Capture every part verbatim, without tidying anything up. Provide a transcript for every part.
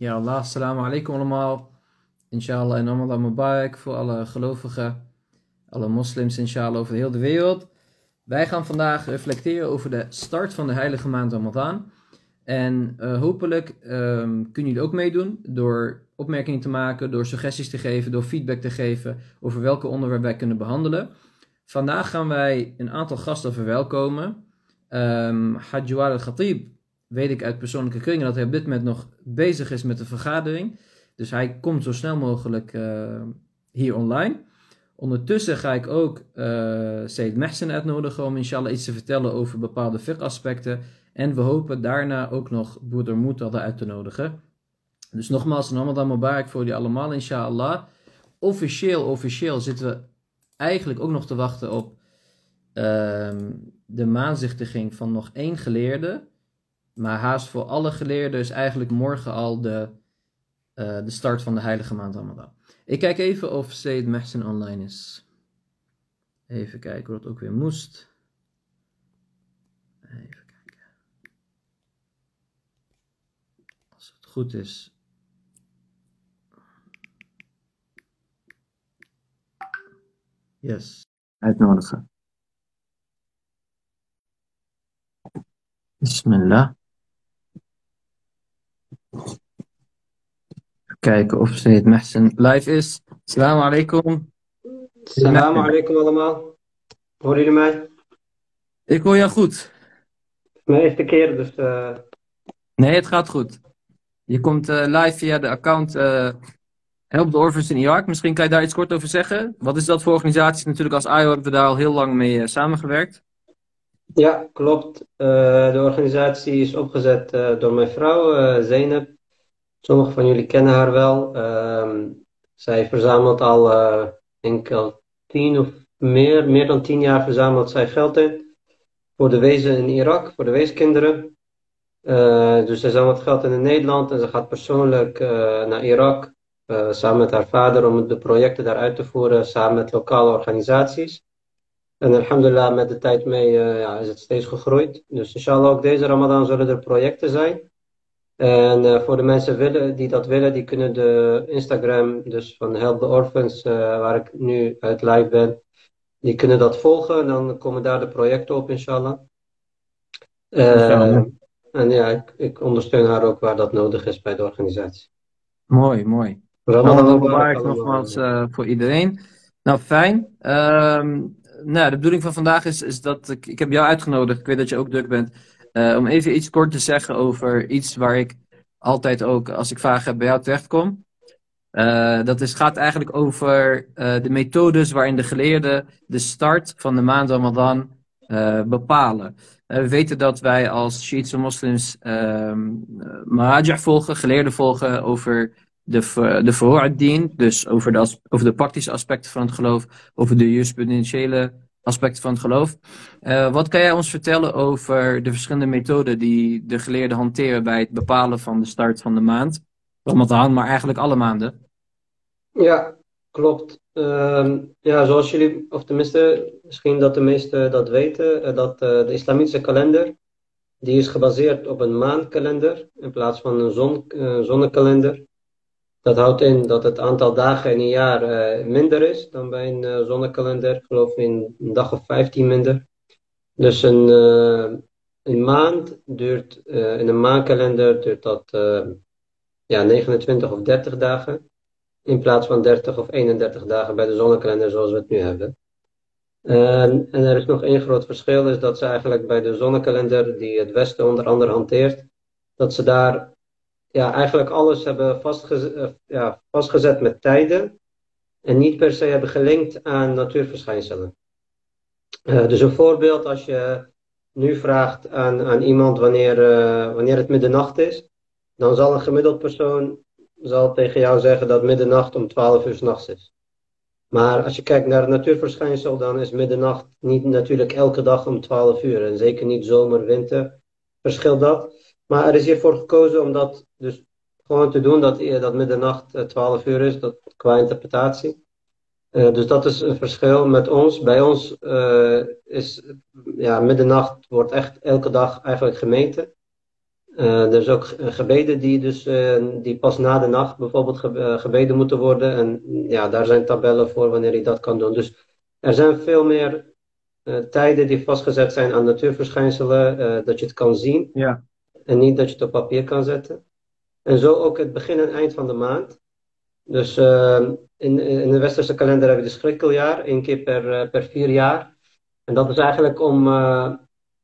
Ja Allah, assalamu alaikum allemaal. Inshallah en Ramadan Mubarak voor alle gelovigen, alle moslims inshallah over heel de wereld. Wij gaan vandaag reflecteren over de start van de heilige maand Ramadan. En uh, hopelijk um, kunnen jullie ook meedoen door opmerkingen te maken, door suggesties te geven, door feedback te geven over welke onderwerpen wij kunnen behandelen. Vandaag gaan wij een aantal gasten verwelkomen. Um, Hadji Waiel al-Khatib, weet ik uit persoonlijke kringen dat hij op dit moment nog bezig is met de vergadering. Dus hij komt zo snel mogelijk uh, hier online. Ondertussen ga ik ook uh, Sayyid Mohsin uitnodigen om inshallah iets te vertellen over bepaalde fiqh aspecten. En we hopen daarna ook nog broeder Murtada uit te nodigen. Dus nogmaals, Ramadan Mubarak voor jullie allemaal inshallah. Officieel, officieel zitten we eigenlijk ook nog te wachten op uh, de maanzichtiging van nog één geleerde. Maar haast voor alle geleerden is eigenlijk morgen al de, uh, de start van de heilige maand Ramadan. Ik kijk even of Sayyid Mohsin online is. Even kijken wat ook weer moest. Even kijken. Als het goed is. Yes. Uitnodigen. Bismillah. Kijken of Sayyid Mohsin live is. Assalamu alaikum. Assalamu alaikum allemaal. Horen jullie mij? Ik hoor jou goed. Mijn eerste keer, dus... Uh... Nee, het gaat goed. Je komt uh, live via de account uh, Help the Orphans in Iraq. Misschien kan je daar iets kort over zeggen. Wat is dat voor organisatie? Natuurlijk als I O hebben we daar al heel lang mee uh, samengewerkt. Ja, klopt. Uh, de organisatie is opgezet uh, door mijn vrouw, uh, Zainab. Sommigen van jullie kennen haar wel. Uh, zij verzamelt al, uh, denk ik al tien of meer, meer dan tien jaar verzamelt zij geld in. Voor de wezen in Irak, voor de weeskinderen. Uh, dus zij zamelt geld in Nederland en ze gaat persoonlijk uh, naar Irak. Uh, samen met haar vader om de projecten daar uit te voeren, samen met lokale organisaties. En alhamdulillah, met de tijd mee uh, ja, is het steeds gegroeid. Dus inshallah ook deze Ramadan zullen er projecten zijn. En uh, voor de mensen willen, die dat willen, die kunnen de Instagram, dus van Help the Orphans, uh, waar ik nu uit live ben, die kunnen dat volgen. Dan komen daar de projecten op, inshallah. Uh, en ja, ik, ik ondersteun haar ook waar dat nodig is bij de organisatie. Mooi, mooi. Ramadan Mubarak nogmaals uh, voor iedereen. Nou, fijn. Um, nou, de bedoeling van vandaag is, is dat ik, ik heb jou uitgenodigd, ik weet dat je ook druk bent, uh, om even iets kort te zeggen over iets waar ik altijd ook, als ik vragen heb, bij jou terechtkom. Uh, dat is, gaat eigenlijk over uh, de methodes waarin de geleerden de start van de maand Ramadan uh, bepalen. Uh, we weten dat wij als Shiïtische moslims uh, marajah volgen, geleerden volgen over... De, ver, de verhoor-ad-dien, dus over de, as, over de praktische aspecten van het geloof, over de jurisprudentiële aspecten van het geloof. Uh, wat kan jij ons vertellen over de verschillende methoden die de geleerden hanteren bij het bepalen van de start van de maand? Ramadan, maar eigenlijk alle maanden. Ja, klopt. Uh, ja, zoals jullie, of tenminste, misschien dat de meesten dat weten, dat uh, de islamitische kalender, die is gebaseerd op een maankalender in plaats van een zon, uh, zonnekalender. Dat houdt in dat het aantal dagen in een jaar uh, minder is dan bij een uh, zonnekalender. Ik geloof in een dag of vijftien minder. Dus een, uh, een maand duurt, uh, in een maankalender duurt dat uh, ja, negenentwintig of dertig dagen. In plaats van dertig of eenendertig dagen bij de zonnekalender zoals we het nu hebben. Uh, en er is nog één groot verschil, is dat ze eigenlijk bij de zonnekalender, die het Westen onder andere hanteert, dat ze daar... Ja, eigenlijk alles hebben vastgezet, ja, vastgezet met tijden en niet per se hebben gelinkt aan natuurverschijnselen. Uh, dus een voorbeeld, als je nu vraagt aan, aan iemand wanneer, uh, wanneer het middernacht is, dan zal een gemiddeld persoon zal tegen jou zeggen dat middernacht om twaalf uur 's nachts is. Maar als je kijkt naar het natuurverschijnsel, dan is middernacht niet natuurlijk elke dag om twaalf uur en zeker niet zomer, winter, verschilt dat. Maar er is hiervoor gekozen om dat dus gewoon te doen, dat, dat middernacht twaalf uur is, dat, qua interpretatie. Uh, dus dat is een verschil met ons. Bij ons uh, is ja, middernacht wordt echt elke dag eigenlijk gemeten. Uh, Uh, er is ook gebeden die, dus, uh, die pas na de nacht bijvoorbeeld gebeden moeten worden. En ja, daar zijn tabellen voor wanneer je dat kan doen. Dus er zijn veel meer uh, tijden die vastgezet zijn aan natuurverschijnselen. Uh, dat je het kan zien. Ja. En niet dat je het op papier kan zetten. En zo ook het begin en eind van de maand. Dus uh, in, in de westerse kalender heb je de schrikkeljaar. één keer per, uh, per vier jaar. En dat is eigenlijk om... Uh,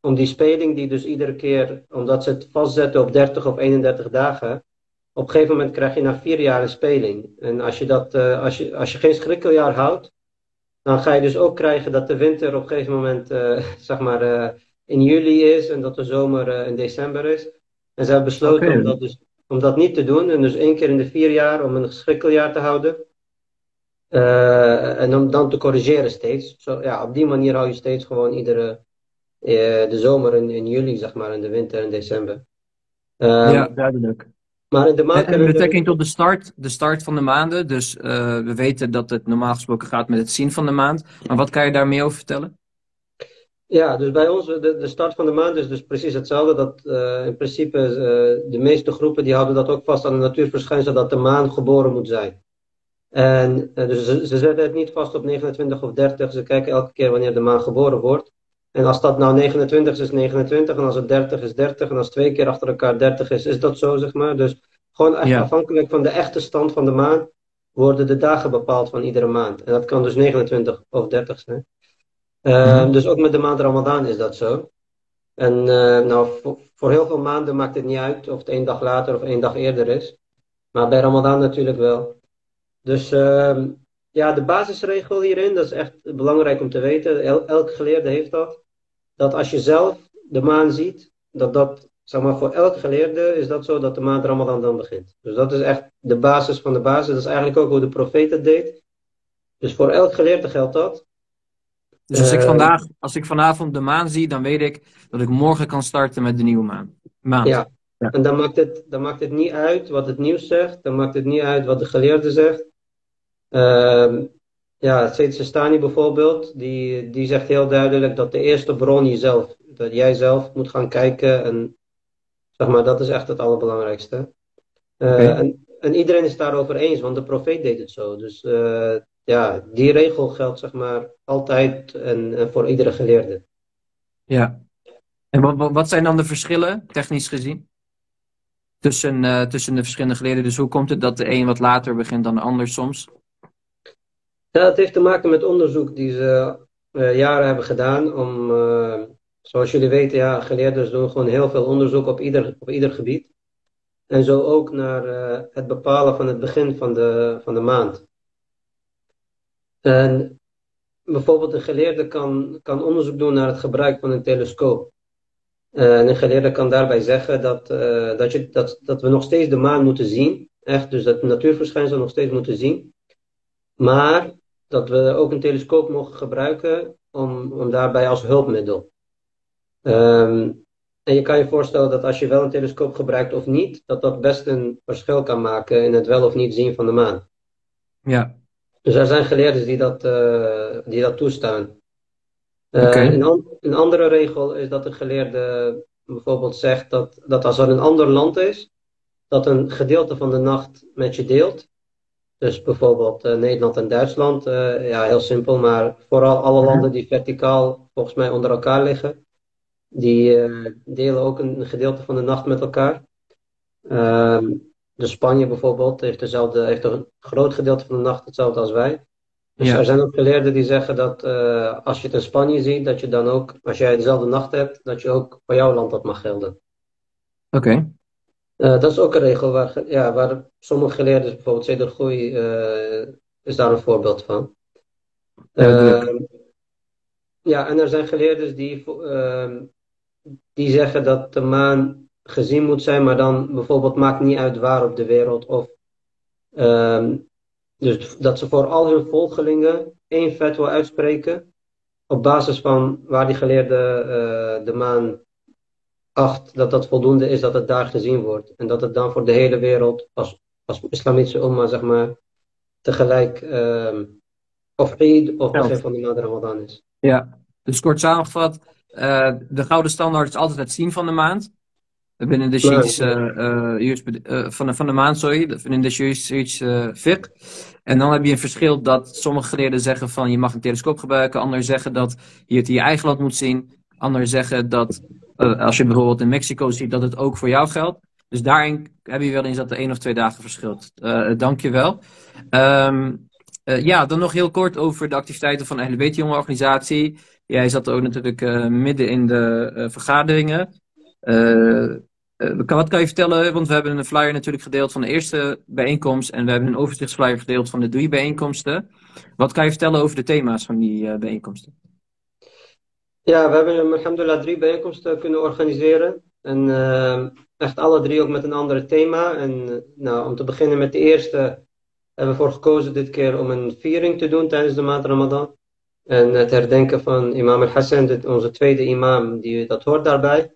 Om die speling die dus iedere keer, omdat ze het vastzetten op dertig of eenendertig dagen, op een gegeven moment krijg je na vier jaar een speling. En als je, dat, uh, als je, als je geen schrikkeljaar houdt, dan ga je dus ook krijgen dat de winter op een gegeven moment uh, zeg maar, uh, in juli is en dat de zomer uh, in december is. En ze hebben besloten okay. om, dat dus, om dat niet te doen. En dus één keer in de vier jaar om een schrikkeljaar te houden. Uh, en om dan te corrigeren steeds. Zo, ja, op die manier hou je steeds gewoon iedere... de zomer in, in juli, zeg maar, en de winter in december. Um, ja, duidelijk. Maar in de maand... En met betrekking tot de start, de start van de maanden, dus uh, we weten dat het normaal gesproken gaat met het zien van de maand, maar wat kan je daar meer over vertellen? Ja, dus bij ons, de, de start van de maand is dus precies hetzelfde, dat uh, in principe uh, de meeste groepen, die houden dat ook vast aan de natuurverschijnsel, dat de maan geboren moet zijn. En uh, dus ze, ze zetten het niet vast op negenentwintig of dertig, ze kijken elke keer wanneer de maan geboren wordt. En als dat nou negenentwintig is, is negenentwintig. En als het dertig is, dertig. En als twee keer achter elkaar dertig is, is dat zo, zeg maar. Dus gewoon echt ja. afhankelijk van de echte stand van de maan worden de dagen bepaald van iedere maand. En dat kan dus negenentwintig of dertig zijn. Uh, mm. Dus ook met de maand Ramadan is dat zo. En uh, nou, voor, voor heel veel maanden maakt het niet uit of het één dag later of één dag eerder is. Maar bij Ramadan natuurlijk wel. Dus... Uh, Ja, de basisregel hierin, dat is echt belangrijk om te weten. El, elk geleerde heeft dat. Dat als je zelf de maan ziet, dat dat, zeg maar, voor elk geleerde is dat zo dat de maand Ramadan dan begint. Dus dat is echt de basis van de basis. Dat is eigenlijk ook hoe de profeet het deed. Dus voor elk geleerde geldt dat. Dus als, uh, ik, vandaag, als ik vanavond de maan zie, dan weet ik dat ik morgen kan starten met de nieuwe maan. maand. Ja, ja. En dan maakt, het, dan maakt het niet uit wat het nieuws zegt. Dan maakt het niet uit wat de geleerde zegt. Uh, ja, Sayyid Sistani bijvoorbeeld, die, die zegt heel duidelijk dat de eerste bron jezelf, dat jij zelf moet gaan kijken en zeg maar, dat is echt het allerbelangrijkste. Uh, okay. en, en iedereen is daarover eens, want de profeet deed het zo. Dus uh, ja, die regel geldt zeg maar altijd en, en voor iedere geleerde. Ja, en wat, wat zijn dan de verschillen, technisch gezien? Tussen, uh, tussen de verschillende geleerden, dus hoe komt het dat de een wat later begint dan de ander soms? Ja, het heeft te maken met onderzoek die ze uh, jaren hebben gedaan. Om, uh, zoals jullie weten, ja, geleerders doen gewoon heel veel onderzoek op ieder, op ieder gebied. En zo ook naar uh, het bepalen van het begin van de, van de maand. En bijvoorbeeld een geleerde kan, kan onderzoek doen naar het gebruik van een telescoop. Uh, en een geleerde kan daarbij zeggen dat, uh, dat, je, dat, dat we nog steeds de maan moeten zien. Echt, dus dat natuurverschijnsel nog steeds moeten zien. Maar... dat we ook een telescoop mogen gebruiken om, om daarbij als hulpmiddel. Um, en je kan je voorstellen dat als je wel een telescoop gebruikt of niet, dat dat best een verschil kan maken in het wel of niet zien van de maan. Ja. Dus er zijn geleerders die dat, uh, die dat toestaan. Uh, okay. een, an een andere regel is dat een geleerde bijvoorbeeld zegt dat, dat als er een ander land is, dat een gedeelte van de nacht met je deelt. Dus bijvoorbeeld uh, Nederland en Duitsland, uh, ja, heel simpel, maar vooral alle landen die verticaal volgens mij onder elkaar liggen, die uh, delen ook een gedeelte van de nacht met elkaar. Uh, dus Spanje bijvoorbeeld heeft, dezelfde, heeft een groot gedeelte van de nacht hetzelfde als wij. Dus ja. Er zijn ook geleerden die zeggen dat uh, als je het in Spanje ziet, dat je dan ook, als jij dezelfde nacht hebt, dat je ook voor jouw land dat mag gelden. Oké. Okay. Uh, dat is ook een regel waar, ja, waar sommige geleerden, bijvoorbeeld Seder Goei, uh, is daar een voorbeeld van. Uh, ja, en er zijn geleerden die, uh, die zeggen dat de maan gezien moet zijn, maar dan bijvoorbeeld maakt niet uit waar op de wereld. Of, uh, dus dat ze voor al hun volgelingen één fatwa uitspreken op basis van waar die geleerde uh, de maan... acht, dat dat voldoende is dat het daar gezien wordt. En dat het dan voor de hele wereld, als, als islamitische umma, zeg maar, tegelijk uh, of Eid of begin van de maand Ramadan is. Ja, dus kort samengevat, uh, de gouden standaard is altijd het zien van de maand. binnen de Shiïtische uh, jurisprud- uh, van, van de maand, sorry, binnen de Shiïtische uh, fiqh. En dan heb je een verschil dat sommige geleerden zeggen van je mag een telescoop gebruiken, anderen zeggen dat je het in je eigen land moet zien, anderen zeggen dat uh, als je bijvoorbeeld in Mexico ziet dat het ook voor jou geldt. Dus daarin heb je wel eens dat er één of twee dagen verschilt. Uh, dank je wel. Um, uh, ja, dan nog heel kort over de activiteiten van de Ahlalbait Jongeren Organisatie. Jij zat ook natuurlijk uh, midden in de uh, vergaderingen. Uh, uh, wat kan je vertellen? Want we hebben een flyer natuurlijk gedeeld van de eerste bijeenkomst. En we hebben een overzichtsflyer gedeeld van de drie bijeenkomsten. Wat kan je vertellen over de thema's van die uh, bijeenkomsten? Ja, we hebben alhamdulillah drie bijeenkomsten kunnen organiseren. En uh, echt alle drie ook met een ander thema. En uh, nou, om te beginnen met de eerste hebben we voor gekozen dit keer om een viering te doen tijdens de maand Ramadan. En het herdenken van imam al-Hassan, onze tweede imam, die, dat hoort daarbij.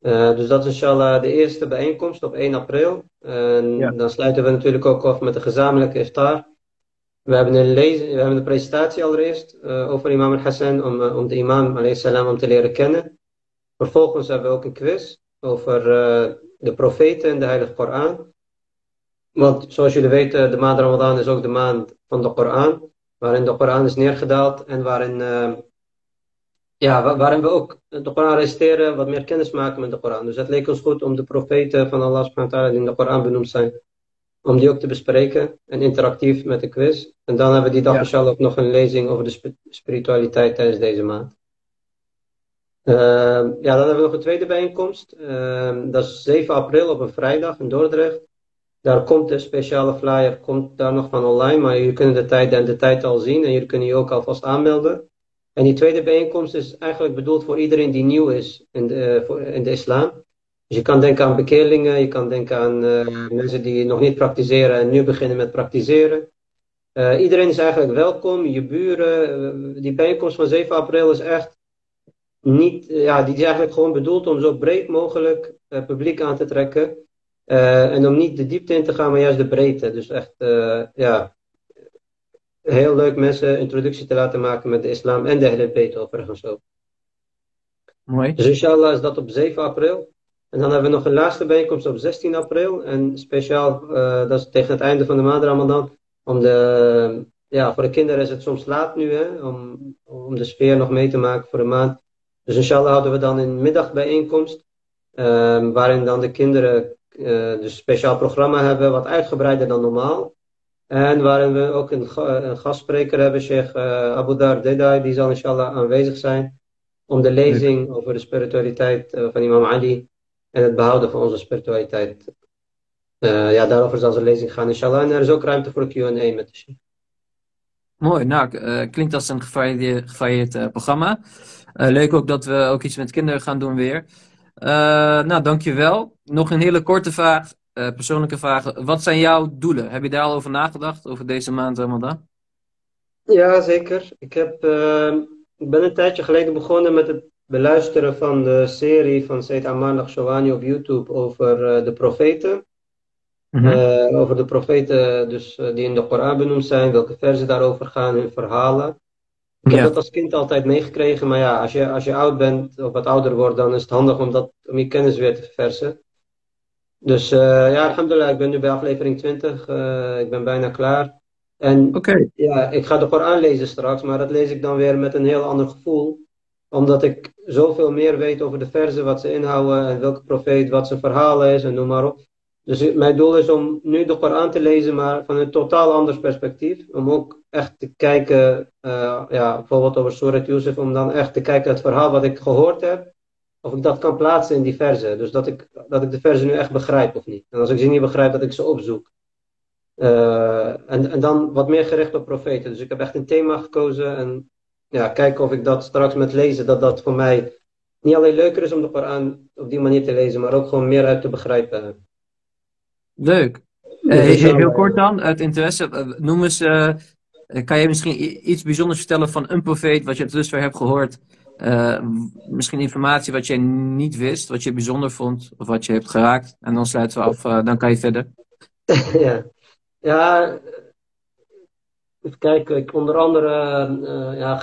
Uh, dus dat is inshallah de eerste bijeenkomst op één april. En ja. Dan sluiten we natuurlijk ook af met de gezamenlijke iftar. We hebben een, lez- we hebben een presentatie allereerst uh, over imam al-Hassan, om, uh, om de imam alayhi salam om te leren kennen. Vervolgens hebben we ook een quiz over uh, de profeten en de heilige Koran. Want zoals jullie weten, de maand Ramadan is ook de maand van de Koran. Waarin de Koran is neergedaald en waarin, uh, ja, wa- waarin we ook de Koran reciteren, wat meer kennis maken met de Koran. Dus het leek ons goed om de profeten van Allah subhanahu wa ta'ala die in de Koran benoemd zijn, om die ook te bespreken en interactief met de quiz. En dan hebben we die dag ja. inshallah ook nog een lezing over de sp- spiritualiteit tijdens deze maand. Uh, ja, dan hebben we nog een tweede bijeenkomst. Uh, dat is zeven april op een vrijdag in Dordrecht. Daar komt de speciale flyer, komt daar nog van online, maar jullie kunnen de tijden en de tijd al zien en jullie kunnen je ook alvast aanmelden. En die tweede bijeenkomst is eigenlijk bedoeld voor iedereen die nieuw is in de, in de islam. Dus je kan denken aan bekeerlingen, je kan denken aan uh, mensen die nog niet praktiseren en nu beginnen met praktiseren. Uh, iedereen is eigenlijk welkom, je buren. Uh, die bijeenkomst van zeven april is echt niet, ja, die is eigenlijk gewoon bedoeld om zo breed mogelijk uh, publiek aan te trekken. Uh, en om niet de diepte in te gaan, maar juist de breedte. Dus echt, uh, ja, heel leuk mensen introductie te laten maken met de islam en de Ahlalbait overigens ook. Mooi. Dus inshallah is dat op zeven april. En dan hebben we nog een laatste bijeenkomst op zestien april. En speciaal, uh, dat is tegen het einde van de maand Ramadan. Om de, uh, ja, voor de kinderen is het soms laat nu, hè, om, om de sfeer nog mee te maken voor de maand. Dus inshallah houden we dan een middagbijeenkomst, uh, waarin dan de kinderen... Uh, dus een speciaal programma hebben, wat uitgebreider dan normaal. En waarin we ook een, ga- een gastspreker hebben, Sheikh uh, Abu Dhar Dedai, die zal inshallah aanwezig zijn om de lezing over de spiritualiteit uh, van imam Ali en het behouden van onze spiritualiteit. Uh, ja, daarover zal zijn lezing gaan inshallah. En er is ook ruimte voor Q en A met de Sheikh. Mooi, nou, uh, klinkt als een gevarieerd, gevarieerd uh, programma. Uh, leuk ook dat we ook iets met kinderen gaan doen weer. Uh, nou, dankjewel. Nog een hele korte vraag, uh, persoonlijke vraag. Wat zijn jouw doelen? Heb je daar al over nagedacht, over deze maand Ramadan? Ja, zeker. Ik, heb, uh, ik ben een tijdje geleden begonnen met het beluisteren van de serie van Sayyid Ammar Nakshawani op YouTube over uh, de profeten. Mm-hmm. Uh, over de profeten dus, uh, die in de Koran benoemd zijn, welke verzen daarover gaan, hun verhalen. Ik heb ja. dat als kind altijd meegekregen, maar ja, als je, als je oud bent of wat ouder wordt, dan is het handig om, dat, om je kennis weer te verversen. Dus uh, ja, alhamdulillah, ik ben nu bij aflevering twintig, uh, ik ben bijna klaar. En okay. ja, ik ga de Koran lezen straks, maar dat lees ik dan weer met een heel ander gevoel. Omdat ik zoveel meer weet over de verzen, wat ze inhouden en welke profeet, wat zijn verhaal is en noem maar op. Dus mijn doel is om nu de Koran te lezen, maar van een totaal anders perspectief. Om ook echt te kijken, uh, ja, bijvoorbeeld over Surat Yusuf, om dan echt te kijken het verhaal wat ik gehoord heb, of ik dat kan plaatsen in die verzen. Dus dat ik, dat ik de verzen nu echt begrijp of niet. En als ik ze niet begrijp, dat ik ze opzoek. Uh, en, en dan wat meer gericht op profeten. Dus ik heb echt een thema gekozen en ja, kijken of ik dat straks met lezen, dat dat voor mij niet alleen leuker is om de Koran op die manier te lezen, maar ook gewoon meer uit te begrijpen. Leuk. Uh, heel kort dan, uit interesse, uh, noem eens, uh, kan je misschien i- iets bijzonders vertellen van een profeet, wat je tot dusver hebt gehoord, uh, misschien informatie wat jij niet wist, wat je bijzonder vond, of wat je hebt geraakt, en dan sluiten we af, uh, dan kan je verder. ja, ja. even kijken, ik, onder andere, uh, ja,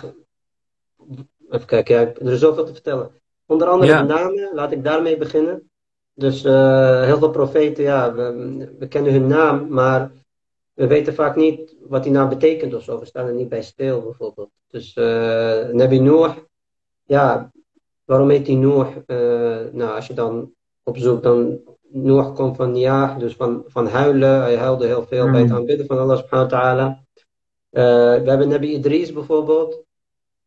even kijken, ja, er is zoveel te vertellen. Onder andere ja. de namen, laat ik daarmee beginnen. Dus uh, heel veel profeten, ja, we, we kennen hun naam, maar we weten vaak niet wat die naam betekent of zo. We staan er niet bij stil, bijvoorbeeld. Dus uh, Nabi Noor, ja, waarom heet die Noor? Uh, nou, als je dan opzoekt, dan Noor komt van niaag, dus van, van huilen. Hij huilde heel veel mm. bij het aanbidden van Allah subhanahu wa ta'ala. Uh, we hebben Nabi Idris bijvoorbeeld.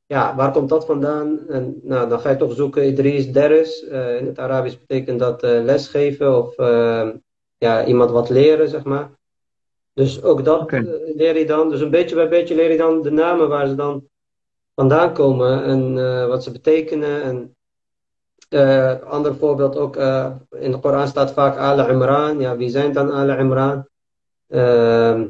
Ja, waar komt dat vandaan? En, nou, dan ga je toch zoeken, Idris, Deres. Uh, in het Arabisch betekent dat uh, lesgeven of uh, ja, iemand wat leren, zeg maar. Dus ook dat okay. uh, leer je dan. Dus een beetje bij beetje leer je dan de namen waar ze dan vandaan komen en uh, wat ze betekenen. En uh, ander voorbeeld ook, uh, in de Koran staat vaak Ala Imran. Ja, wie zijn dan Ala Imran? Uh,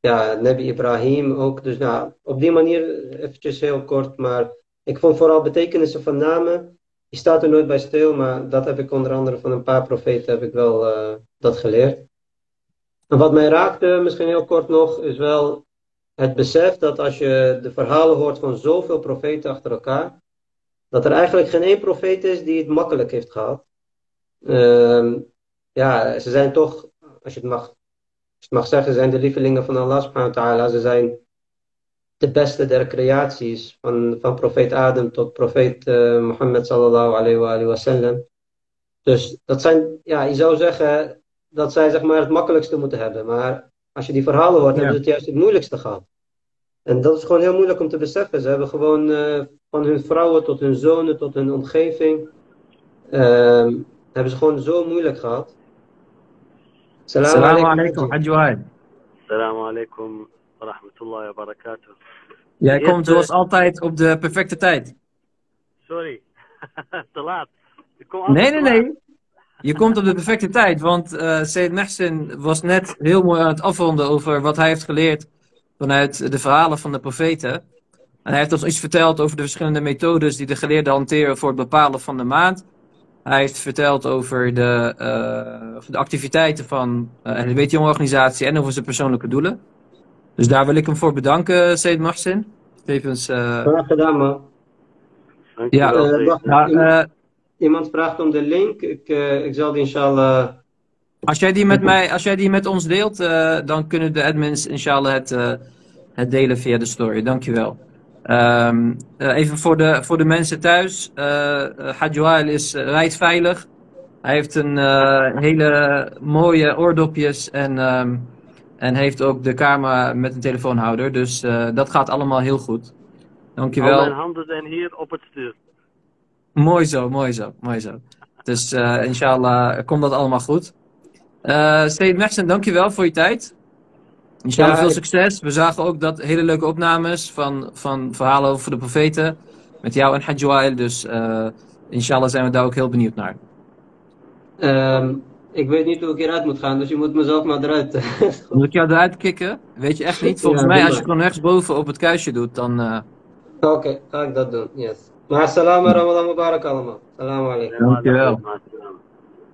Ja, Nabi Ibrahim ook. Dus nou, op die manier eventjes heel kort. Maar ik vond vooral betekenissen van namen. Die staat er nooit bij stil. Maar dat heb ik onder andere van een paar profeten heb ik wel uh, dat geleerd. En wat mij raakte, misschien heel kort nog, is wel het besef dat als je de verhalen hoort van zoveel profeten achter elkaar, dat er eigenlijk geen één profeet is die het makkelijk heeft gehad. Uh, ja, ze zijn toch, als je het mag Ik mag zeggen, zijn de lievelingen van Allah subhanahu wa ta'ala. Ze zijn de beste der creaties. Van, van profeet Adam tot profeet uh, Mohammed sallallahu alayhi wa, alayhi wa sallam. Dus dat zijn, ja, je zou zeggen dat zij zeg maar het makkelijkste moeten hebben. Maar als je die verhalen hoort, ja. hebben ze het juist het moeilijkste gehad. En dat is gewoon heel moeilijk om te beseffen. Ze hebben gewoon uh, van hun vrouwen tot hun zonen, tot hun omgeving. Uh, hebben ze gewoon zo moeilijk gehad. Assalamu alaikum, Hadji Waiel. Assalamu alaikum, wa rahmatullahi wa barakatuh. Jij komt zoals altijd op de perfecte tijd. Sorry, te laat. Nee, nee, nee. Je komt op de perfecte tijd, want uh, Sayyid Mohsin was net heel mooi aan het afronden over wat hij heeft geleerd vanuit de verhalen van de profeten. En hij heeft ons iets verteld over de verschillende methodes die de geleerden hanteren voor het bepalen van de maand. Hij heeft verteld over de, uh, de activiteiten van uh, de Hadji Waiel organisatie en over zijn persoonlijke doelen. Dus daar wil ik hem voor bedanken, Sayyid Mohsin. Tevens. Uh... Graag gedaan, man. Ja, uh, wacht, nou, uh, iemand vraagt om de link. Ik, uh, ik zal die inshallah. Als jij die met mij, als jij die met ons deelt, uh, dan kunnen de admins inshallah het, uh, het delen via de story. Dankjewel. Um, uh, even voor de, voor de mensen thuis, uh, Hadji Waiel is uh, rijdt veilig. Hij heeft een uh, hele mooie oordopjes en, um, en heeft ook de camera met een telefoonhouder. Dus uh, dat gaat allemaal heel goed. Dankjewel. Al mijn handen zijn hier op het stuur. Mooi zo, mooi zo, mooi zo. Dus uh, inshallah komt dat allemaal goed. Uh, Sayyid Mohsin, dankjewel voor je tijd. Inshallah, ja, veel succes. We zagen ook dat hele leuke opnames van, van verhalen over de profeten. Met jou en Hadji Waiel. Dus uh, inshallah zijn we daar ook heel benieuwd naar. Um, ik weet niet hoe ik hieruit moet gaan, dus je moet mezelf maar eruit. Moet ik jou eruit kicken? Weet je echt niet. Volgens ja, mij als je gewoon rechtsboven op het kuisje doet, dan... Uh... Oké, okay, ga ik dat doen. Yes. Ma'assalam wa Ramadan Mubarak allemaal. Assalamu alaikum. Dankjewel.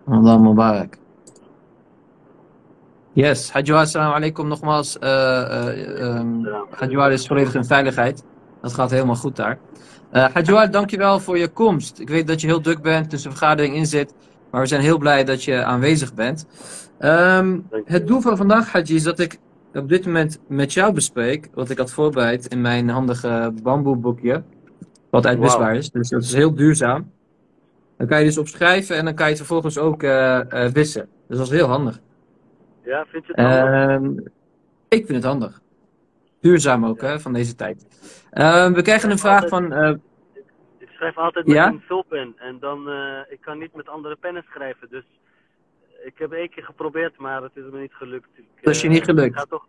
Ramadan Mubarak. Yes, Hadji Waiel, assalamu alaikum nogmaals. Uh, uh, um, Hadji Waiel is volledig in veiligheid. Dat gaat helemaal goed daar. Uh, Hadji Waiel, dankjewel voor je komst. Ik weet dat je heel druk bent, dus de vergadering in zit. Maar we zijn heel blij dat je aanwezig bent. Um, het doel van vandaag, Hadji, is dat ik op dit moment met jou bespreek wat ik had voorbereid in mijn handige bamboeboekje. Wat uitwisbaar wow. is, dus dat is heel duurzaam. Dan kan je dus opschrijven en dan kan je het vervolgens ook uh, uh, wissen. Dus dat is heel handig. Ja, vind je het handig? Uh, ik vind het handig. Duurzaam ook, ja. hè, van deze tijd. Uh, we krijgen een vraag altijd, van... Uh, ik schrijf altijd met ja? een vulpen. En dan, uh, ik kan niet met andere pennen schrijven. Dus ik heb één keer geprobeerd, maar het is me niet gelukt. Ik, uh, dat is je niet gelukt? Ik ga toch,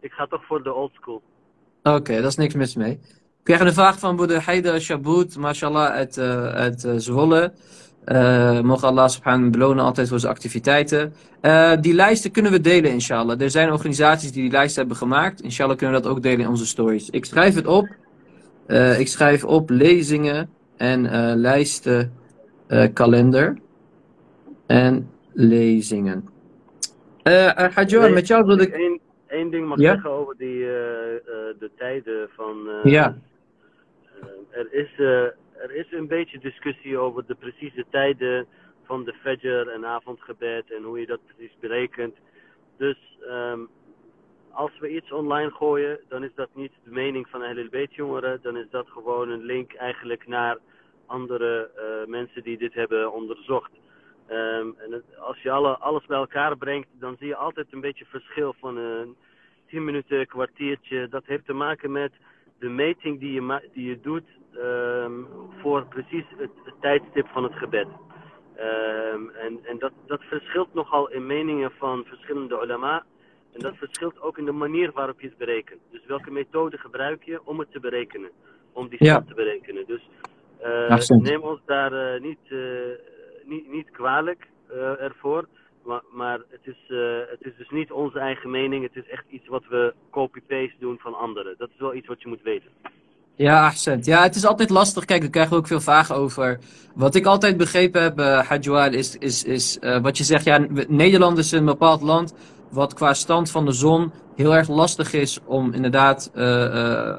ik ga toch voor de old school. Oké, okay, daar is niks mis mee. We krijgen een vraag van Broeder Haydar Shaboot, mashallah, uit, uh, uit uh, Zwolle. Uh, mogen Allah subhanahu wa belonen altijd voor zijn activiteiten. Uh, die lijsten kunnen we delen, inshallah. Er zijn organisaties die die lijst hebben gemaakt. Inshallah kunnen we dat ook delen in onze stories. Ik schrijf het op. Uh, ik schrijf op lezingen en uh, lijsten, uh, kalender en lezingen. Uh, Hadji Waiel, met jou wilde ik... Eén, één ding mag ja? zeggen over die, uh, uh, de tijden van... Uh, ja. Uh, er is... Uh, Er is een beetje discussie over de precieze tijden van de fajr en avondgebed en hoe je dat precies berekent. Dus um, als we iets online gooien, dan is dat niet de mening van Ahlalbait Jongeren. Dan is dat gewoon een link eigenlijk naar andere uh, mensen die dit hebben onderzocht. Um, en het, als je alle, alles bij elkaar brengt, dan zie je altijd een beetje verschil van een uh, tien minuten, kwartiertje. Dat heeft te maken met de meting die je, die je doet um, voor precies het, het tijdstip van het gebed. Um, en en dat, dat verschilt nogal in meningen van verschillende ulama. En dat verschilt ook in de manier waarop je het berekent. Dus welke methode gebruik je om het te berekenen? Om die stap ja. te berekenen. Dus uh, neem ons daar uh, niet, uh, niet, niet kwalijk uh, ervoor. Maar, maar het, is, uh, het is dus niet onze eigen mening. Het is echt iets wat we copy-paste doen van anderen. Dat is wel iets wat je moet weten. Ja, accent. Ja, het is altijd lastig. Kijk, daar krijgen we ook veel vragen over. Wat ik altijd begrepen heb, uh, Hadji Waiel, is, is, is uh, wat je zegt. Ja, Nederland is een bepaald land wat qua stand van de zon heel erg lastig is om inderdaad uh, uh,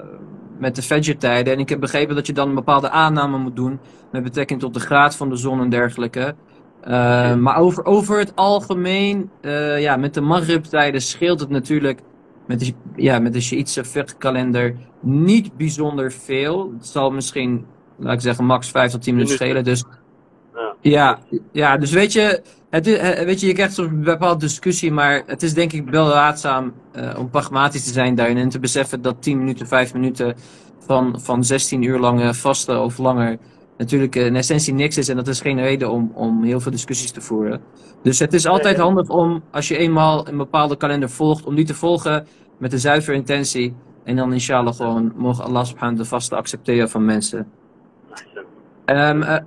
met de fajr-tijden. En ik heb begrepen dat je dan een bepaalde aanname moet doen met betrekking tot de graad van de zon en dergelijke. Uh, okay. Maar over, over het algemeen, uh, ja, met de maghrib-tijden scheelt het natuurlijk met de, ja, met de Shiïtse fiqh-kalender niet bijzonder veel. Het zal misschien, laat ik zeggen, max vijf tot tien minuten schelen. Dus, ja. Ja, ja, dus weet je, het is, weet je, je krijgt soms een bepaalde discussie, maar het is denk ik wel raadzaam uh, om pragmatisch te zijn daarin en te beseffen dat tien minuten, vijf minuten van, van zestien uur lange vasten of langer natuurlijk in essentie niks is en dat is geen reden om, om heel veel discussies te voeren. Dus het is altijd handig om, als je eenmaal een bepaalde kalender volgt, om die te volgen met een zuivere intentie. En dan inshallah gewoon, mogen Allah subhanahu de vaste accepteren van mensen. Um, uh,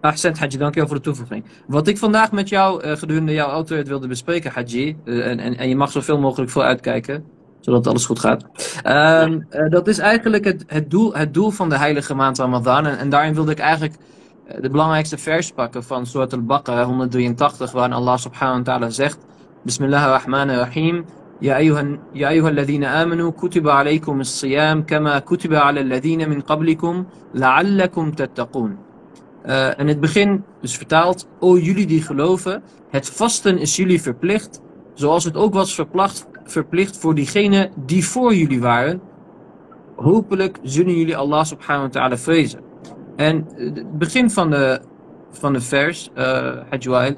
Ahsend Hadji, dankjewel voor de toevoeging. Wat ik vandaag met jou, uh, gedurende jouw autorit wilde bespreken, Hadji, uh, en, en, en je mag zoveel mogelijk vooruit kijken, zodat alles goed gaat. Um, uh, dat is eigenlijk het, het, doel, het doel van de heilige maand Ramadan. En, en daarin wilde ik eigenlijk uh, de belangrijkste vers pakken van Surat al-Baqarah honderddrieëntachtig, waarin Allah subhanahu wa ta'ala zegt, Bismillahirrahmanirrahim, يا أيها يا أيها الذين آمنوا كتب عليكم الصيام كما كتب على الذين من قبلكم لعلكم تتقون. Uh, in het begin dus vertaald: O jullie die geloven, het vasten is jullie verplicht, zoals het ook was verplicht, verplicht voor diegenen die voor jullie waren. Hopelijk zullen jullie Allah subhanahu wa ta'ala vrezen. En het begin van de van de vers, uh, Hadji Waiel,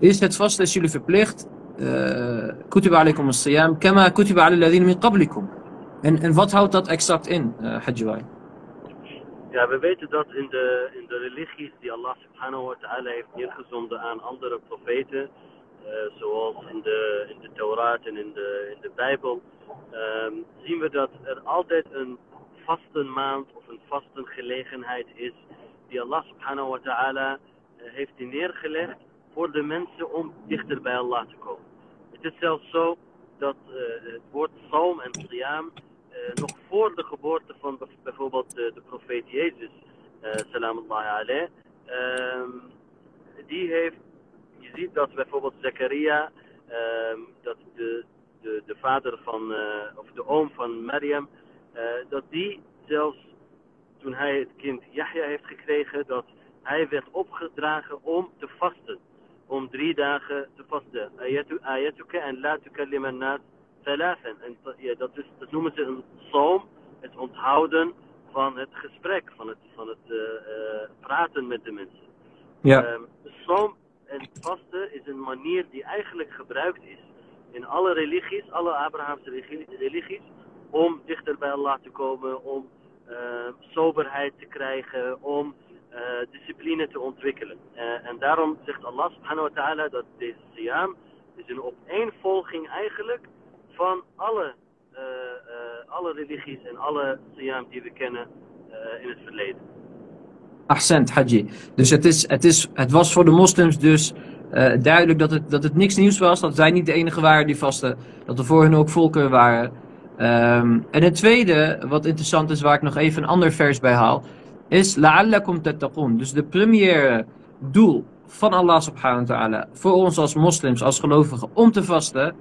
is het vasten is jullie verplicht. كتب عليكم الصيام كما كتب على الذين من قبلكم. En, en wat houdt dat exact in, uh, Hadji Waiel? Ja, we weten dat in de, in de religies die Allah subhanahu wa ta'ala heeft neergezonden aan andere profeten, uh, zoals in de, in de Taurat en in de, in de Bijbel, um, zien we dat er altijd een vastenmaand of een vastengelegenheid is die Allah subhanahu wa ta'ala uh, heeft die neergelegd voor de mensen om dichter bij Allah te komen. Het is zelfs zo dat uh, het woord saum en qiyam uh, nog voor de geboorte van bijvoorbeeld de, de profeet Jezus, uh, salamullahi alayh, um, die heeft, je ziet dat bijvoorbeeld Zakaria, um, dat de, de, de vader van, uh, of de oom van Maryam, uh, dat die zelfs toen hij het kind Yahya heeft gekregen, dat hij werd opgedragen om te vasten. Om drie dagen te vasten. Ayatuka en la tukalliman nas thalathan. Dat noemen ze een psalm. Het onthouden van het gesprek. Van het, van het uh, uh, praten met de mensen. Ja. Um, psalm en vasten is een manier die eigenlijk gebruikt is in alle religies, alle Abrahamse religies, om dichter bij Allah te komen, om uh, soberheid te krijgen, om Uh, discipline te ontwikkelen. Uh, en daarom zegt Allah subhanahu wa ta'ala dat deze siyam is een opeenvolging eigenlijk van alle, uh, uh, alle religies en alle siyam die we kennen uh, in het verleden. Ahsend, Hadji. Dus het, is, het, is, het was voor de moslims dus uh, duidelijk dat het, dat het niks nieuws was, dat zij niet de enige waren die vasten, dat er voor hen ook volken waren. Um, en het tweede, wat interessant is, waar ik nog even een ander vers bij haal, is la'allakum tattaqun. Dus de première doel van Allah subhanahu wa ta'ala voor ons als moslims, als gelovigen, om te vasten,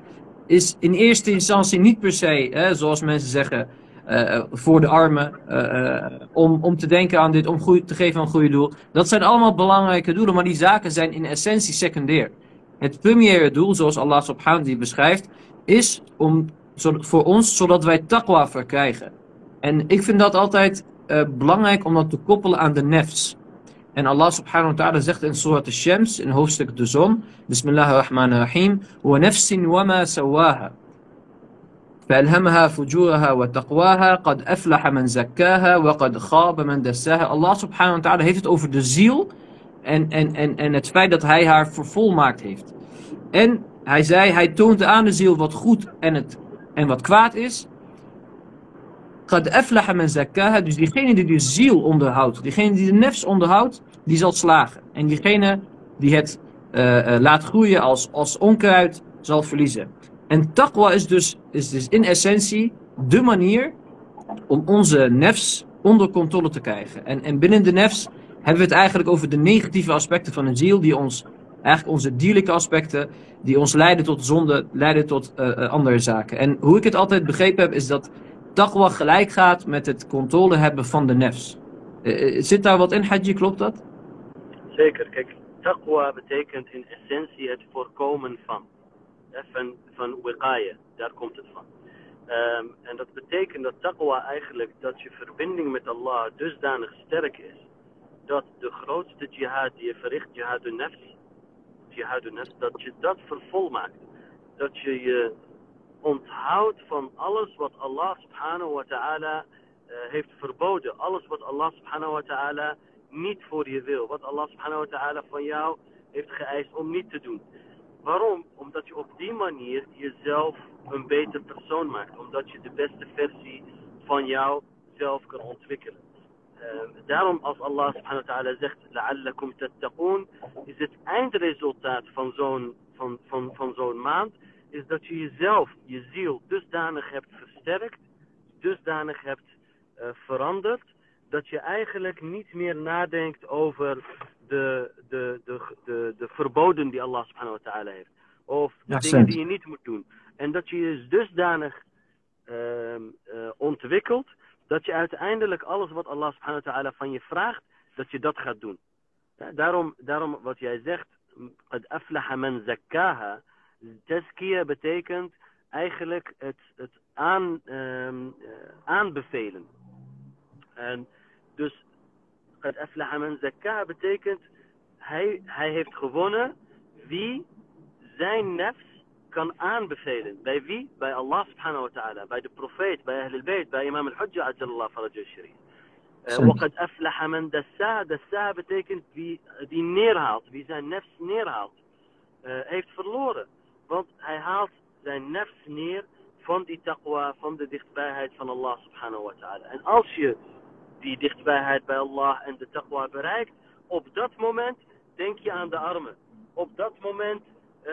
is in eerste instantie niet per se, hè, zoals mensen zeggen, uh, voor de armen, uh, om, om te denken aan dit, om goed, te geven aan een goede doel. Dat zijn allemaal belangrijke doelen, maar die zaken zijn in essentie secundair. Het primaire doel, zoals Allah subhanahu die beschrijft, is om, zo, voor ons, zodat wij taqwa verkrijgen. En ik vind dat altijd uh, belangrijk om dat te koppelen aan de nefs. En Allah subhanahu wa ta'ala zegt in Surat al-Shams, in hoofdstuk de zon, Bismillahirrahmanirrahim, wa nafsin wa ma sawaha. فَأَلْهَمَهَا فُجُورَهَا وَتَقْوَاهَا قَدْ أَفْلَحَ مَنْ زَكَّاهَا وَقَدْ خَابَ مَنْ دَسَّاهَا. Allah subhanahu wa ta'ala heeft het over de ziel en, en, en, en het feit dat hij haar vervolmaakt heeft. En hij zei, hij toont aan de ziel wat goed en, het, en wat kwaad is. قَدْ أَفْلَحَ مَنْ زَكَّاهَا. Dus diegene die de ziel onderhoudt, diegene die de nefs onderhoudt, die zal slagen. En diegene die het uh, uh, laat groeien als, als onkruid, zal verliezen. En taqwa is dus, is dus in essentie de manier om onze nefs onder controle te krijgen. En, en binnen de nefs hebben we het eigenlijk over de negatieve aspecten van een ziel, die ons, eigenlijk onze dierlijke aspecten, die ons leiden tot zonde, leiden tot uh, andere zaken. En hoe ik het altijd begrepen heb, is dat taqwa gelijk gaat met het controle hebben van de nefs. Uh, zit daar wat in, Hadji? Klopt dat? Zeker. Kijk, taqwa betekent in essentie het voorkomen van. Van, van wiqaya, daar komt het van. Um, en dat betekent dat taqwa eigenlijk, dat je verbinding met Allah dusdanig sterk is, dat de grootste jihad die je verricht, jihadun nafs, jihadun nafs, dat je dat vervolmaakt. Dat je je onthoudt van alles wat Allah subhanahu wa ta'ala uh, heeft verboden. Alles wat Allah subhanahu wa ta'ala niet voor je wil. Wat Allah subhanahu wa ta'ala van jou heeft geëist om niet te doen. Waarom? Omdat je op die manier jezelf een beter persoon maakt. Omdat je de beste versie van jouzelf kan ontwikkelen. Uh, daarom als Allah subhanahu wa ta'ala zegt, la'allakum tattaqoon, is het eindresultaat van zo'n, van, van, van zo'n maand, is dat je jezelf, je ziel, dusdanig hebt versterkt, dusdanig hebt uh, veranderd, dat je eigenlijk niet meer nadenkt over de, de, de, de, de verboden die Allah subhanahu wa ta'ala heeft. Of de ja, dingen die je niet moet doen. En dat je je dusdanig uh, uh, ontwikkelt, dat je uiteindelijk alles wat Allah subhanahu wa ta'ala van je vraagt, dat je dat gaat doen. Ja, daarom, daarom wat jij zegt, qad aflaha man zakkaha, tazkiya betekent eigenlijk het, het aan, uh, aanbevelen. En dus het aflaha man zakka betekent hij, hij heeft gewonnen wie zijn nefs kan aanbevelen. Bij wie? Bij Allah subhanahu wa ta'ala, bij de profeet, bij Ahlalbait, bij imam al-Hujja ajallah farajah sharif. Waqad aflaha man dassa, dassa betekent wie die neerhaalt, wie zijn nefs neerhaalt, uh, heeft verloren. Want hij haalt zijn nefs neer van die taqwa, van de dichtbijheid van Allah subhanahu wa ta'ala. En als je die dichtbijheid bij Allah en de taqwa bereikt, op dat moment denk je aan de armen. Op dat moment uh,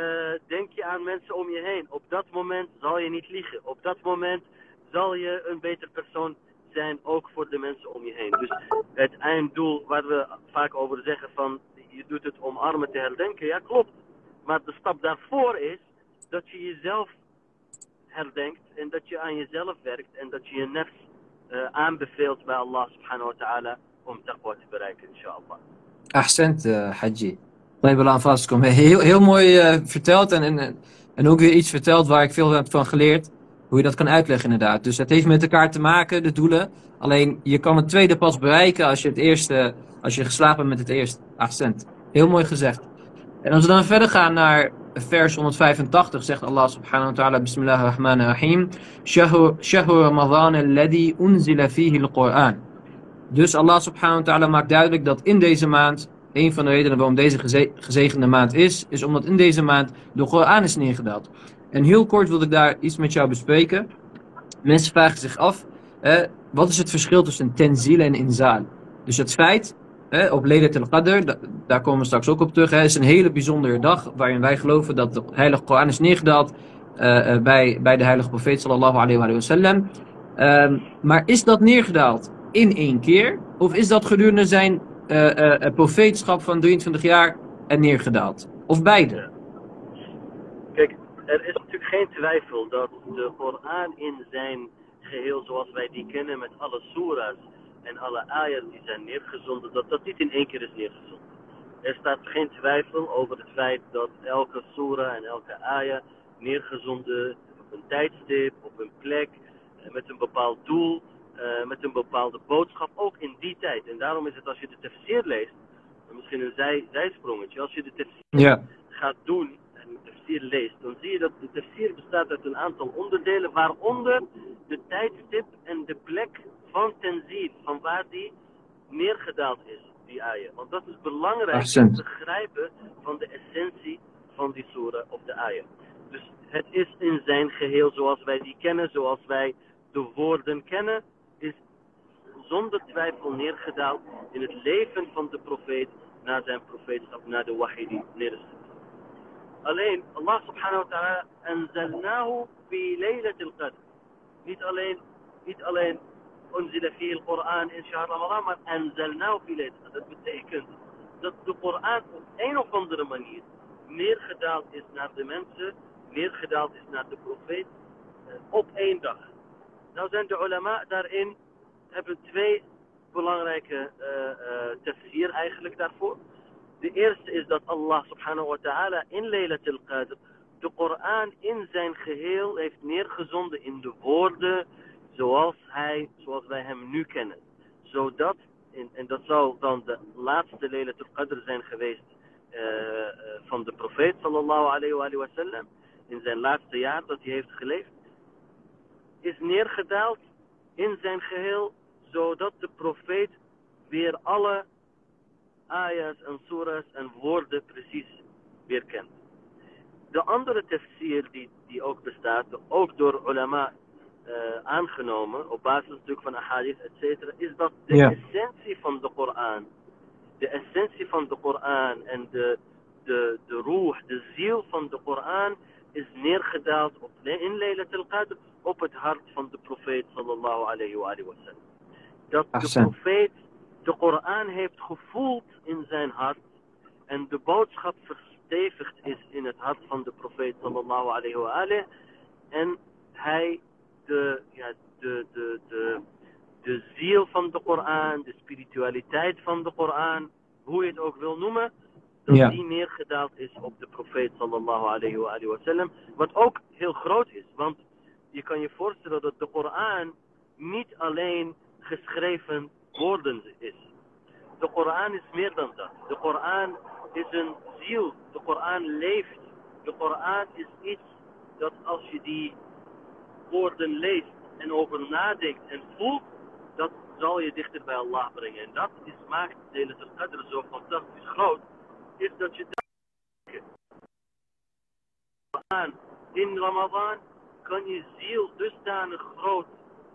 denk je aan mensen om je heen. Op dat moment zal je niet liegen. Op dat moment zal je een beter persoon zijn, ook voor de mensen om je heen. Dus het einddoel waar we vaak over zeggen van, je doet het om armen te herdenken, ja klopt. Maar de stap daarvoor is dat je jezelf herdenkt en dat je aan jezelf werkt en dat je je nefs Uh, aanbeveelt bij Allah subhanahu wa ta'ala om taqwa te bereiken, inshallah. Ahsend, uh, Hadji. Heel, heel mooi uh, verteld en, en, en ook weer iets verteld waar ik veel heb van geleerd, hoe je dat kan uitleggen inderdaad. Dus het heeft met elkaar te maken, de doelen. Alleen je kan het tweede pas bereiken als je het eerste, als je geslapen hebt met het eerste. Ahsend. Heel mooi gezegd. En als we dan verder gaan naar vers honderdvijfentachtig, zegt Allah subhanahu wa ta'ala, Bismillahirrahmanirrahim, Shahur, shahur Ramadan alladhi unzila fihi al-Qur'an. Dus Allah subhanahu wa ta'ala maakt duidelijk dat in deze maand, een van de redenen waarom deze geze gezegende maand is, is omdat in deze maand de Qur'an is neergedaald. En heel kort wilde ik daar iets met jou bespreken. Mensen vragen zich af, eh, wat is het verschil tussen tenzil en inzaal? Dus het feit, He, op Laylat al-Qadr, daar komen we straks ook op terug. Het is een hele bijzondere dag waarin wij geloven dat de heilige Koran is neergedaald uh, bij, bij de heilige profeet sallallahu alayhi wa sallam. Um, maar is dat neergedaald in één keer? Of is dat gedurende zijn uh, uh, profeetschap van drieëntwintig jaar en neergedaald? Of beide? Kijk, er is natuurlijk geen twijfel dat de Koran in zijn geheel zoals wij die kennen met alle soera's en alle ayat die zijn neergezonden, dat dat niet in één keer is neergezonden. Er staat geen twijfel over het feit dat elke soera en elke ayat neergezonden op een tijdstip, op een plek, met een bepaald doel, uh, met een bepaalde boodschap, ook in die tijd. En daarom is het, als je de tafsir leest, misschien een zij, zijsprongetje, als je de tafsir yeah. gaat doen en de tafsir leest, dan zie je dat de tafsir bestaat uit een aantal onderdelen, waaronder de tijdstip en de plek van tenzil, van waar die neergedaald is, die ayah. Want dat is belangrijk om te begrijpen van de essentie van die surah of de ayah. Dus het is in zijn geheel zoals wij die kennen, zoals wij de woorden kennen, is zonder twijfel neergedaald in het leven van de profeet, na zijn profeetschap, na de wahi die neergedaald. Alleen, Allah subhanahu wa ta'ala, anzalnahu fi laylat al-qadr. Niet alleen, niet alleen, unzila fi al-Qur'an in shahr Ramadan, maar anzalnahu fi laylat al-qadr. Dat betekent dat de Qur'an op een of andere manier neergedaald is naar de mensen, neergedaald is naar de profeet, op één dag. Nou zijn de ulama daarin, hebben twee belangrijke uh, uh, tafsir eigenlijk daarvoor. De eerste is dat Allah subhanahu wa ta'ala in Laylat al-Qadr de Koran in zijn geheel heeft neergezonden in de woorden zoals hij, zoals wij hem nu kennen. Zodat, en, en dat zou dan de laatste Laylat al-Qadr zijn geweest uh, uh, van de profeet sallallahu alayhi wa, alayhi wa sallam, in zijn laatste jaar dat hij heeft geleefd, is neergedaald in zijn geheel, zodat de profeet weer alle ayahs en surahs en woorden precies weer kent. De andere tafsir die, die ook bestaat, ook door ulama uh, aangenomen, op basis natuurlijk van ahadith, et cetera, is dat de yeah. essentie van de Koran, de essentie van de Koran en de, de, de roeh, de ziel van de Koran, is neergedaald op, in Laylat al-Qadr op het hart van de profeet sallallahu alayhi wa, alayhi wa sallam. Dat de profeet de Koran heeft gevoeld in zijn hart en de boodschap verstevigd is in het hart van de profeet sallallahu alayhi wa alayhi, en hij de, ja, de, de, de, de ziel van de Koran, de spiritualiteit van de Koran, hoe je het ook wil noemen, dat ja. die neergedaald is op de profeet sallallahu alayhi wa, alayhi wa sallam, wat ook heel groot is, want je kan je voorstellen dat de Koran niet alleen geschreven woorden is. De Koran is meer dan dat. De Koran is een ziel. De Koran leeft. De Koran is iets dat als je die woorden leest en over nadenkt en voelt, dat zal je dichter bij Allah brengen. En dat is, maakt Laylat al-Qadr zo fantastisch groot, is dat je dat... De Koran in Ramadan kan je ziel dusdanig groot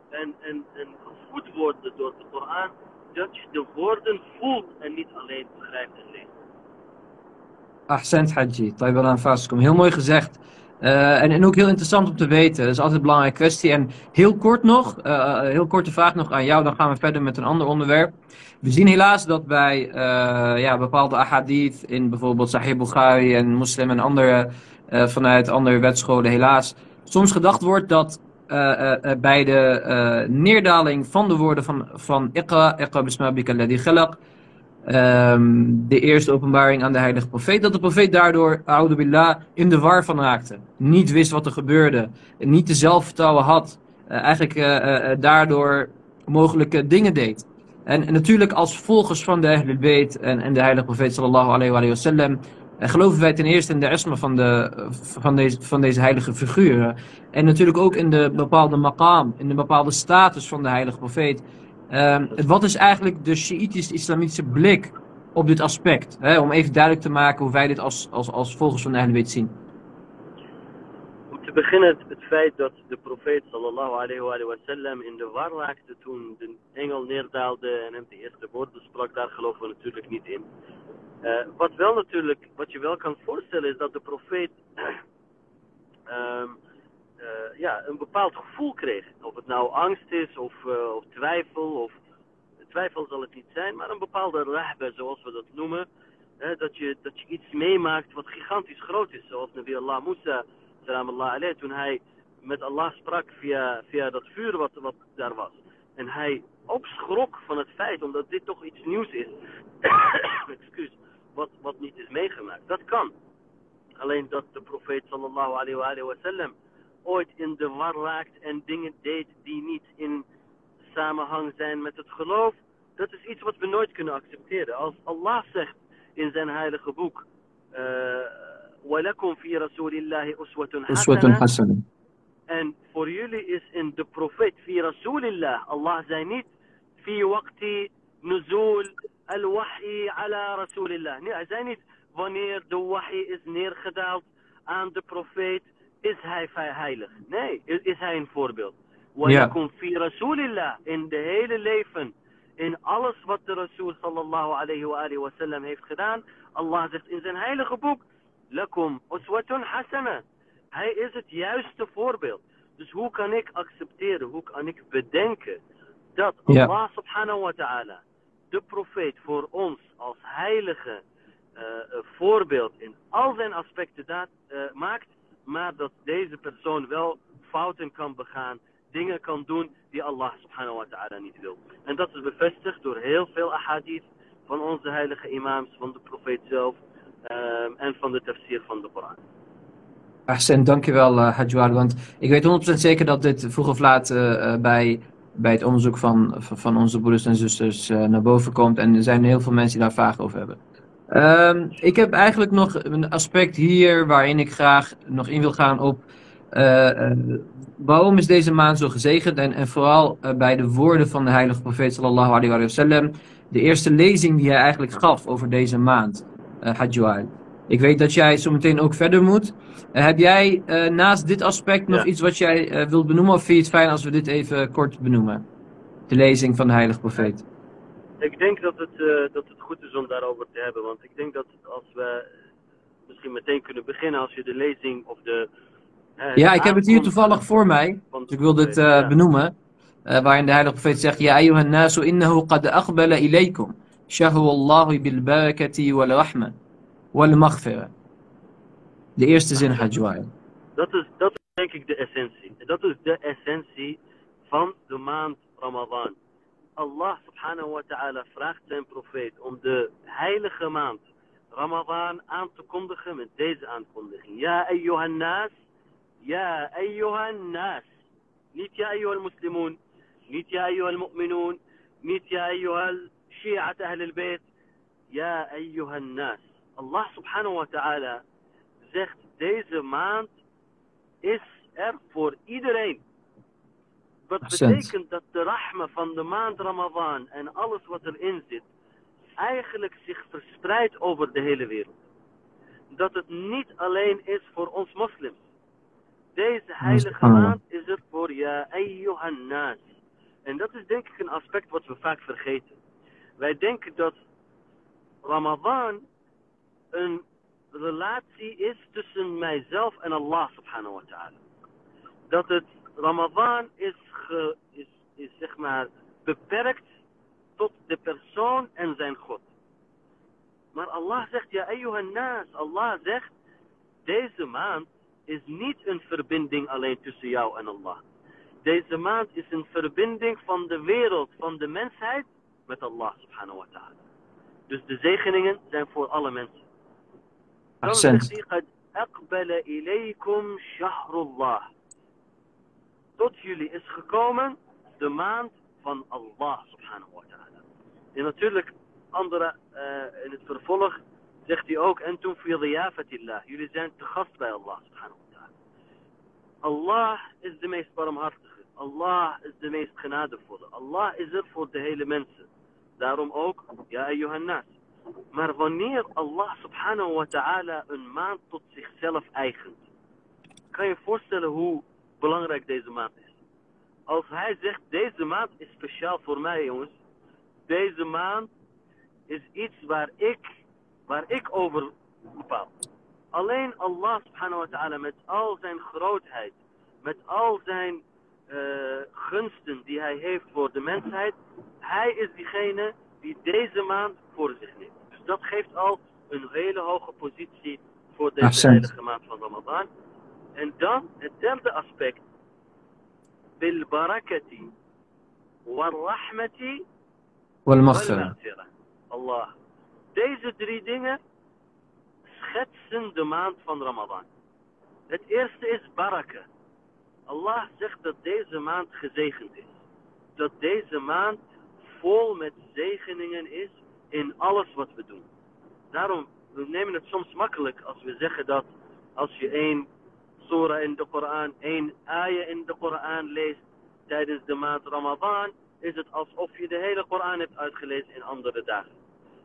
en, en, en gevoed worden door de Koran, dat je de woorden voelt en niet alleen begrijpt en leest. Ahsant Hadji, Taibal Anfaskum. Heel mooi gezegd. Uh, en, en ook heel interessant om te weten. Dat is altijd een belangrijke kwestie. En heel kort nog, uh, heel korte vraag nog aan jou. Dan gaan we verder met een ander onderwerp. We zien helaas dat bij uh, ja, bepaalde ahadith in bijvoorbeeld Sahih Bukhari en Muslim en andere uh, vanuit andere wetscholen helaas soms gedacht wordt dat uh, uh, bij de uh, neerdaling van de woorden van, van Iqra, Iqra bisma bika alladhi khalaq, um, de eerste openbaring aan de heilige profeet, dat de profeet daardoor, a'udhu billah, in de war van raakte. Niet wist wat er gebeurde, niet de zelfvertrouwen had, uh, eigenlijk uh, uh, daardoor mogelijke dingen deed. En, en natuurlijk als volgers van de Ahlul Bayt en, en de heilige profeet sallallahu alayhi wa sallam, en geloven wij ten eerste in de esma van, de, van, deze, van deze heilige figuren. En natuurlijk ook in de bepaalde maqam, in de bepaalde status van de heilige profeet. Um, wat is eigenlijk de Shiïtisch-Islamitische blik op dit aspect? Hè? Om even duidelijk te maken hoe wij dit als, als, als volgers van de Ahlul Bayt zien. Om te beginnen het feit dat de profeet sallallahu alayhi wa, alayhi wa sallam in de war raakte toen de engel neerdaalde en hem de eerste woorden sprak, daar geloven we natuurlijk niet in. Uh, wat wel natuurlijk, wat je wel kan voorstellen is dat de profeet um, uh, ja, een bepaald gevoel kreeg. Of het nou angst is of, uh, of twijfel, of twijfel zal het niet zijn, maar een bepaalde rahba zoals we dat noemen. Hè, dat, je, dat je iets meemaakt wat gigantisch groot is, zoals Nabi Allah Musa, salam Allah alayhi, toen hij met Allah sprak via, via dat vuur wat, wat daar was. En hij opschrok van het feit, omdat dit toch iets nieuws is, excuus, wat, wat niet is meegemaakt. Dat kan. Alleen dat de profeet sallallahu alayhi wa, alayhi wa sallam ooit in de war raakt en dingen deed die niet in samenhang zijn met het geloof, dat is iets wat we nooit kunnen accepteren. Als Allah zegt in zijn heilige boek, uh, وَلَكُمْ فِي رَسُولِ اللَّهِ أُسْوَةٌ حَسَنَةٌ. En voor jullie is in de profeet, fi rasulillah, Allah zei niet, fi waqti nuzul al-wahi ala rasulillah. Nee, hij zei niet, wanneer de wahi is neergedaald aan de profeet, is hij heilig. Nee, is hij een voorbeeld. Walakum fi rasulillah, in de hele leven, in alles wat de rasul sallallahu alayhi wa alayhi wa sallam heeft gedaan, Allah zegt in zijn heilige boek, lakum uswatun hasana. Hij is het juiste voorbeeld. Dus hoe kan ik accepteren, hoe kan ik bedenken dat Allah yeah. subhanahu wa ta'ala de profeet voor ons als heilige uh, voorbeeld in al zijn aspecten dat, uh, maakt, maar dat deze persoon wel fouten kan begaan, dingen kan doen die Allah subhanahu wa ta'ala niet wil. En dat is bevestigd door heel veel ahadith van onze heilige imams, van de profeet zelf uh, en van de tafsir van de Koran. Ahsen, dankjewel uh, Hadji Waiel, want ik weet honderd procent zeker dat dit vroeg of laat uh, bij, bij het onderzoek van, van onze broeders en zusters uh, naar boven komt. En er zijn heel veel mensen die daar vragen over hebben. Um, ik heb eigenlijk nog een aspect hier waarin ik graag nog in wil gaan op uh, uh, waarom is deze maand zo gezegend en, en vooral uh, bij de woorden van de heilige profeet sallallahu alayhi wa sallam, de eerste lezing die hij eigenlijk gaf over deze maand, uh, Hadji Waiel. Ik weet dat jij zo meteen ook verder moet. Uh, heb jij uh, naast dit aspect nog ja. iets wat jij uh, wilt benoemen? Of vind je het fijn als we dit even kort benoemen? De lezing van de heilige profeet. Ik denk dat het, uh, dat het goed is om daarover te hebben. Want ik denk dat als we misschien meteen kunnen beginnen als je de lezing of de... Uh, ja, de ik heb het hier toevallig voor mij. Dus ik wil dit uh, ja. benoemen. Uh, waarin de heilige profeet zegt... Ja, ayyuhan nasu innahu qad aqbala ilaykum. Shahu Allahu bil barakati wal rahma. Wal maghfira. De eerste zin, Hadji Waiel. Dat is, dat is denk ik de essentie. Dat is de essentie van de maand Ramadan. Allah subhanahu wa ta'ala vraagt zijn profeet om de heilige maand Ramadan aan te kondigen met deze aankondiging. Ja ayyuhan nas, ja ayyuhan nas. Niet ja ayyuhal muslimoon, niet ja ayyuhal mu'minoon, niet ja ayyuhal shi'at ahlul bayt. Ja ayyuhan nas. Allah subhanahu wa ta'ala zegt, deze maand is er voor iedereen. Dat betekent dat de rahma van de maand Ramadan en alles wat erin zit, eigenlijk zich verspreidt over de hele wereld. Dat het niet alleen is voor ons moslims. Deze heilige maand is er voor ja ayyuhan nas. En dat is denk ik een aspect wat we vaak vergeten. Wij denken dat Ramadan een relatie is tussen mijzelf en Allah subhanahu wa ta'ala. Dat het Ramadan is, ge, is, is zeg maar beperkt tot de persoon en zijn God. Maar Allah zegt, ja ayyuhan nas, Allah zegt, deze maand is niet een verbinding alleen tussen jou en Allah. Deze maand is een verbinding van de wereld, van de mensheid met Allah subhanahu wa ta'ala. Dus de zegeningen zijn voor alle mensen. Dan zegt hij, قَدْ أَقْبَلَ إِلَيْكُمْ شَهْرُ اللَّهِ. Tot jullie is gekomen de maand van Allah subhanahu wa ta'ala. En natuurlijk, andere, uh, in het vervolg zegt hij ook, أَنْتُمْ فِي ضِيَافَةِ اللَّهِ. Jullie zijn te gast bij Allah subhanahu wa ta'ala. Allah is de meest barmhartige. Allah is de meest genadevolle. Allah is er voor de hele mensen. Daarom ook, ja ayyuhan nas. Maar wanneer Allah subhanahu wa ta'ala een maand tot zichzelf eigent, kan je voorstellen hoe belangrijk deze maand is. Als hij zegt, deze maand is speciaal voor mij jongens. Deze maand is iets waar ik, waar ik over bepaal. Alleen Allah subhanahu wa ta'ala met al zijn grootheid, met al zijn uh, gunsten die hij heeft voor de mensheid, hij is diegene die deze maand voor zich neemt. Dus dat geeft al een hele hoge positie voor deze heilige maand van Ramadan. En dan het derde aspect بالبركة والرحمة والمغفرة. Allah. Deze drie dingen schetsen de maand van Ramadan. Het eerste is baraka. Allah zegt dat deze maand gezegend is. Dat deze maand vol met zegeningen is in alles wat we doen. Daarom, we nemen het soms makkelijk als we zeggen dat als je één sura in de Koran, één aya in de Koran leest tijdens de maand Ramadan, is het alsof je de hele Koran hebt uitgelezen in andere dagen.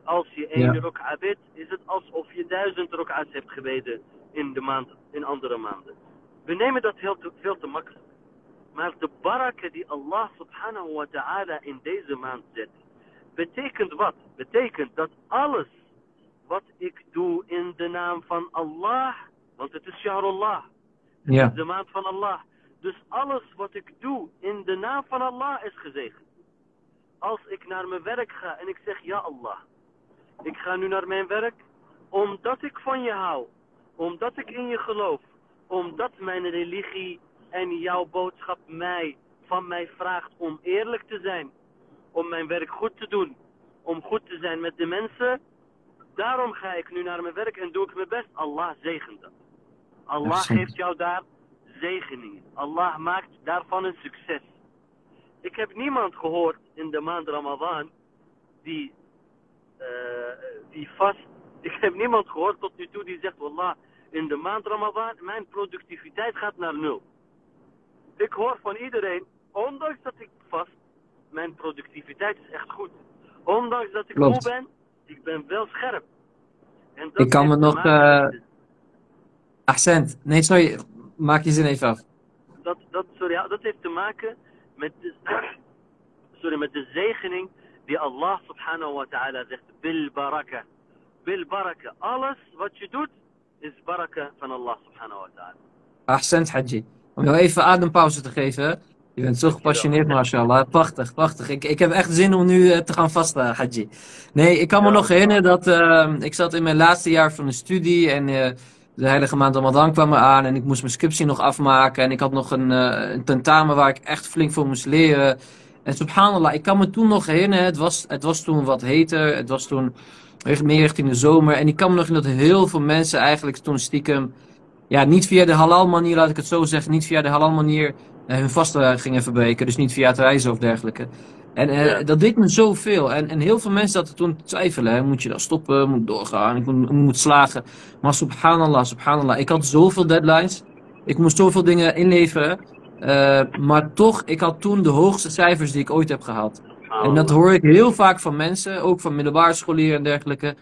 Als je één ja. ruk'a bidt, is het alsof je duizend ruk'a's hebt gebeden in de maand, in andere maanden. We nemen dat heel te, veel te makkelijk. Maar de baraka die Allah subhanahu wa ta'ala in deze maand zet, betekent wat? Betekent dat alles wat ik doe in de naam van Allah, want het is Shahrullah, het ja. is de maand van Allah. Dus alles wat ik doe in de naam van Allah is gezegend. Als ik naar mijn werk ga en ik zeg, ja Allah, ik ga nu naar mijn werk, omdat ik van je hou, omdat ik in je geloof, omdat mijn religie en jouw boodschap mij, van mij vraagt om eerlijk te zijn, om mijn werk goed te doen, om goed te zijn met de mensen, daarom ga ik nu naar mijn werk en doe ik mijn best. Allah zegent dat. Allah geeft jou daar zegeningen. Allah maakt daarvan een succes. Ik heb niemand gehoord in de maand Ramadan die, uh, die vast... Ik heb niemand gehoord tot nu toe die zegt, wallah, in de maand Ramadan, mijn productiviteit gaat naar nul. Ik hoor van iedereen, ondanks dat ik vast, mijn productiviteit is echt goed. Ondanks dat ik moe ben, ik ben wel scherp. En dat ik kan me nog... Uh... Accent. Nee, sorry. Maak je zin even af. Dat, dat, sorry, dat heeft te maken met de, sorry, met de zegening die Allah subhanahu wa ta'ala zegt. Bil baraka. Bil baraka. Alles wat je doet is baraka van Allah subhanahu wa ta'ala. Ahsant, Hadji. Om jou even adempauze te geven. Je bent zo gepassioneerd, mashallah. Prachtig, prachtig. Ik, ik heb echt zin om nu uh, te gaan vasten, Hadji. Nee, ik kan me ja, nog herinneren dat uh, ik zat in mijn laatste jaar van de studie en... Uh, de heilige maand Ramadan kwam me aan en ik moest mijn scriptie nog afmaken. En ik had nog een, uh, een tentamen waar ik echt flink voor moest leren. En subhanallah, ik kan me toen nog herinneren, het was, het was toen wat heter. Het was toen meer richting de zomer. En ik kan me nog herinneren dat heel veel mensen eigenlijk toen stiekem... Ja, niet via de halal manier, laat ik het zo zeggen. Niet via de halal manier uh, hun vasten gingen verbreken. Dus niet via het reizen of dergelijke. En uh, ja. dat deed me zoveel. En, en heel veel mensen zaten toen twijfelen. Hè. Moet je dan stoppen? Moet doorgaan? Ik moet, moet slagen. Maar subhanallah, subhanallah. Ik had zoveel deadlines. Ik moest zoveel dingen inleveren. Uh, maar toch, ik had toen de hoogste cijfers die ik ooit heb gehaald. En dat hoor ik heel vaak van mensen. Ook van middelbare scholieren en dergelijke.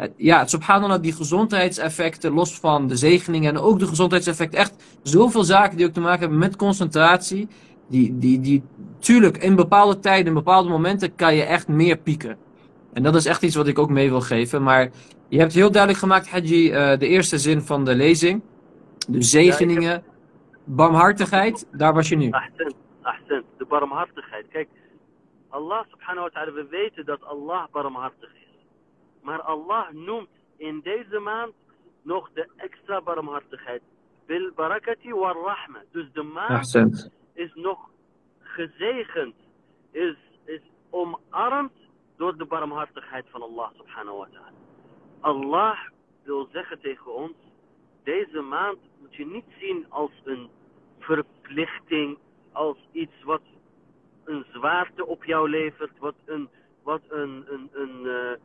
Uh, ja, subhanallah, die gezondheidseffecten, los van de zegeningen. En ook de gezondheidseffecten. Echt zoveel zaken die ook te maken hebben met concentratie. Die, die, die, tuurlijk, in bepaalde tijden, in bepaalde momenten kan je echt meer pieken. En dat is echt iets wat ik ook mee wil geven. Maar je hebt heel duidelijk gemaakt, Hadji, uh, de eerste zin van de lezing. De zegeningen, ja, heb... barmhartigheid, daar was je nu. Ahsan, ahsan, de barmhartigheid. Kijk, Allah subhanahu wa ta'ala, we weten dat Allah barmhartig is. Maar Allah noemt in deze maand nog de extra barmhartigheid. Bil barakati wa rahma. Dus de maand... Ahsan. Is nog gezegend, is, is omarmd door de barmhartigheid van Allah subhanahu wa ta'ala. Allah wil zeggen tegen ons, deze maand moet je niet zien als een verplichting, als iets wat een zwaarte op jou levert, wat een, wat een, een, een, een,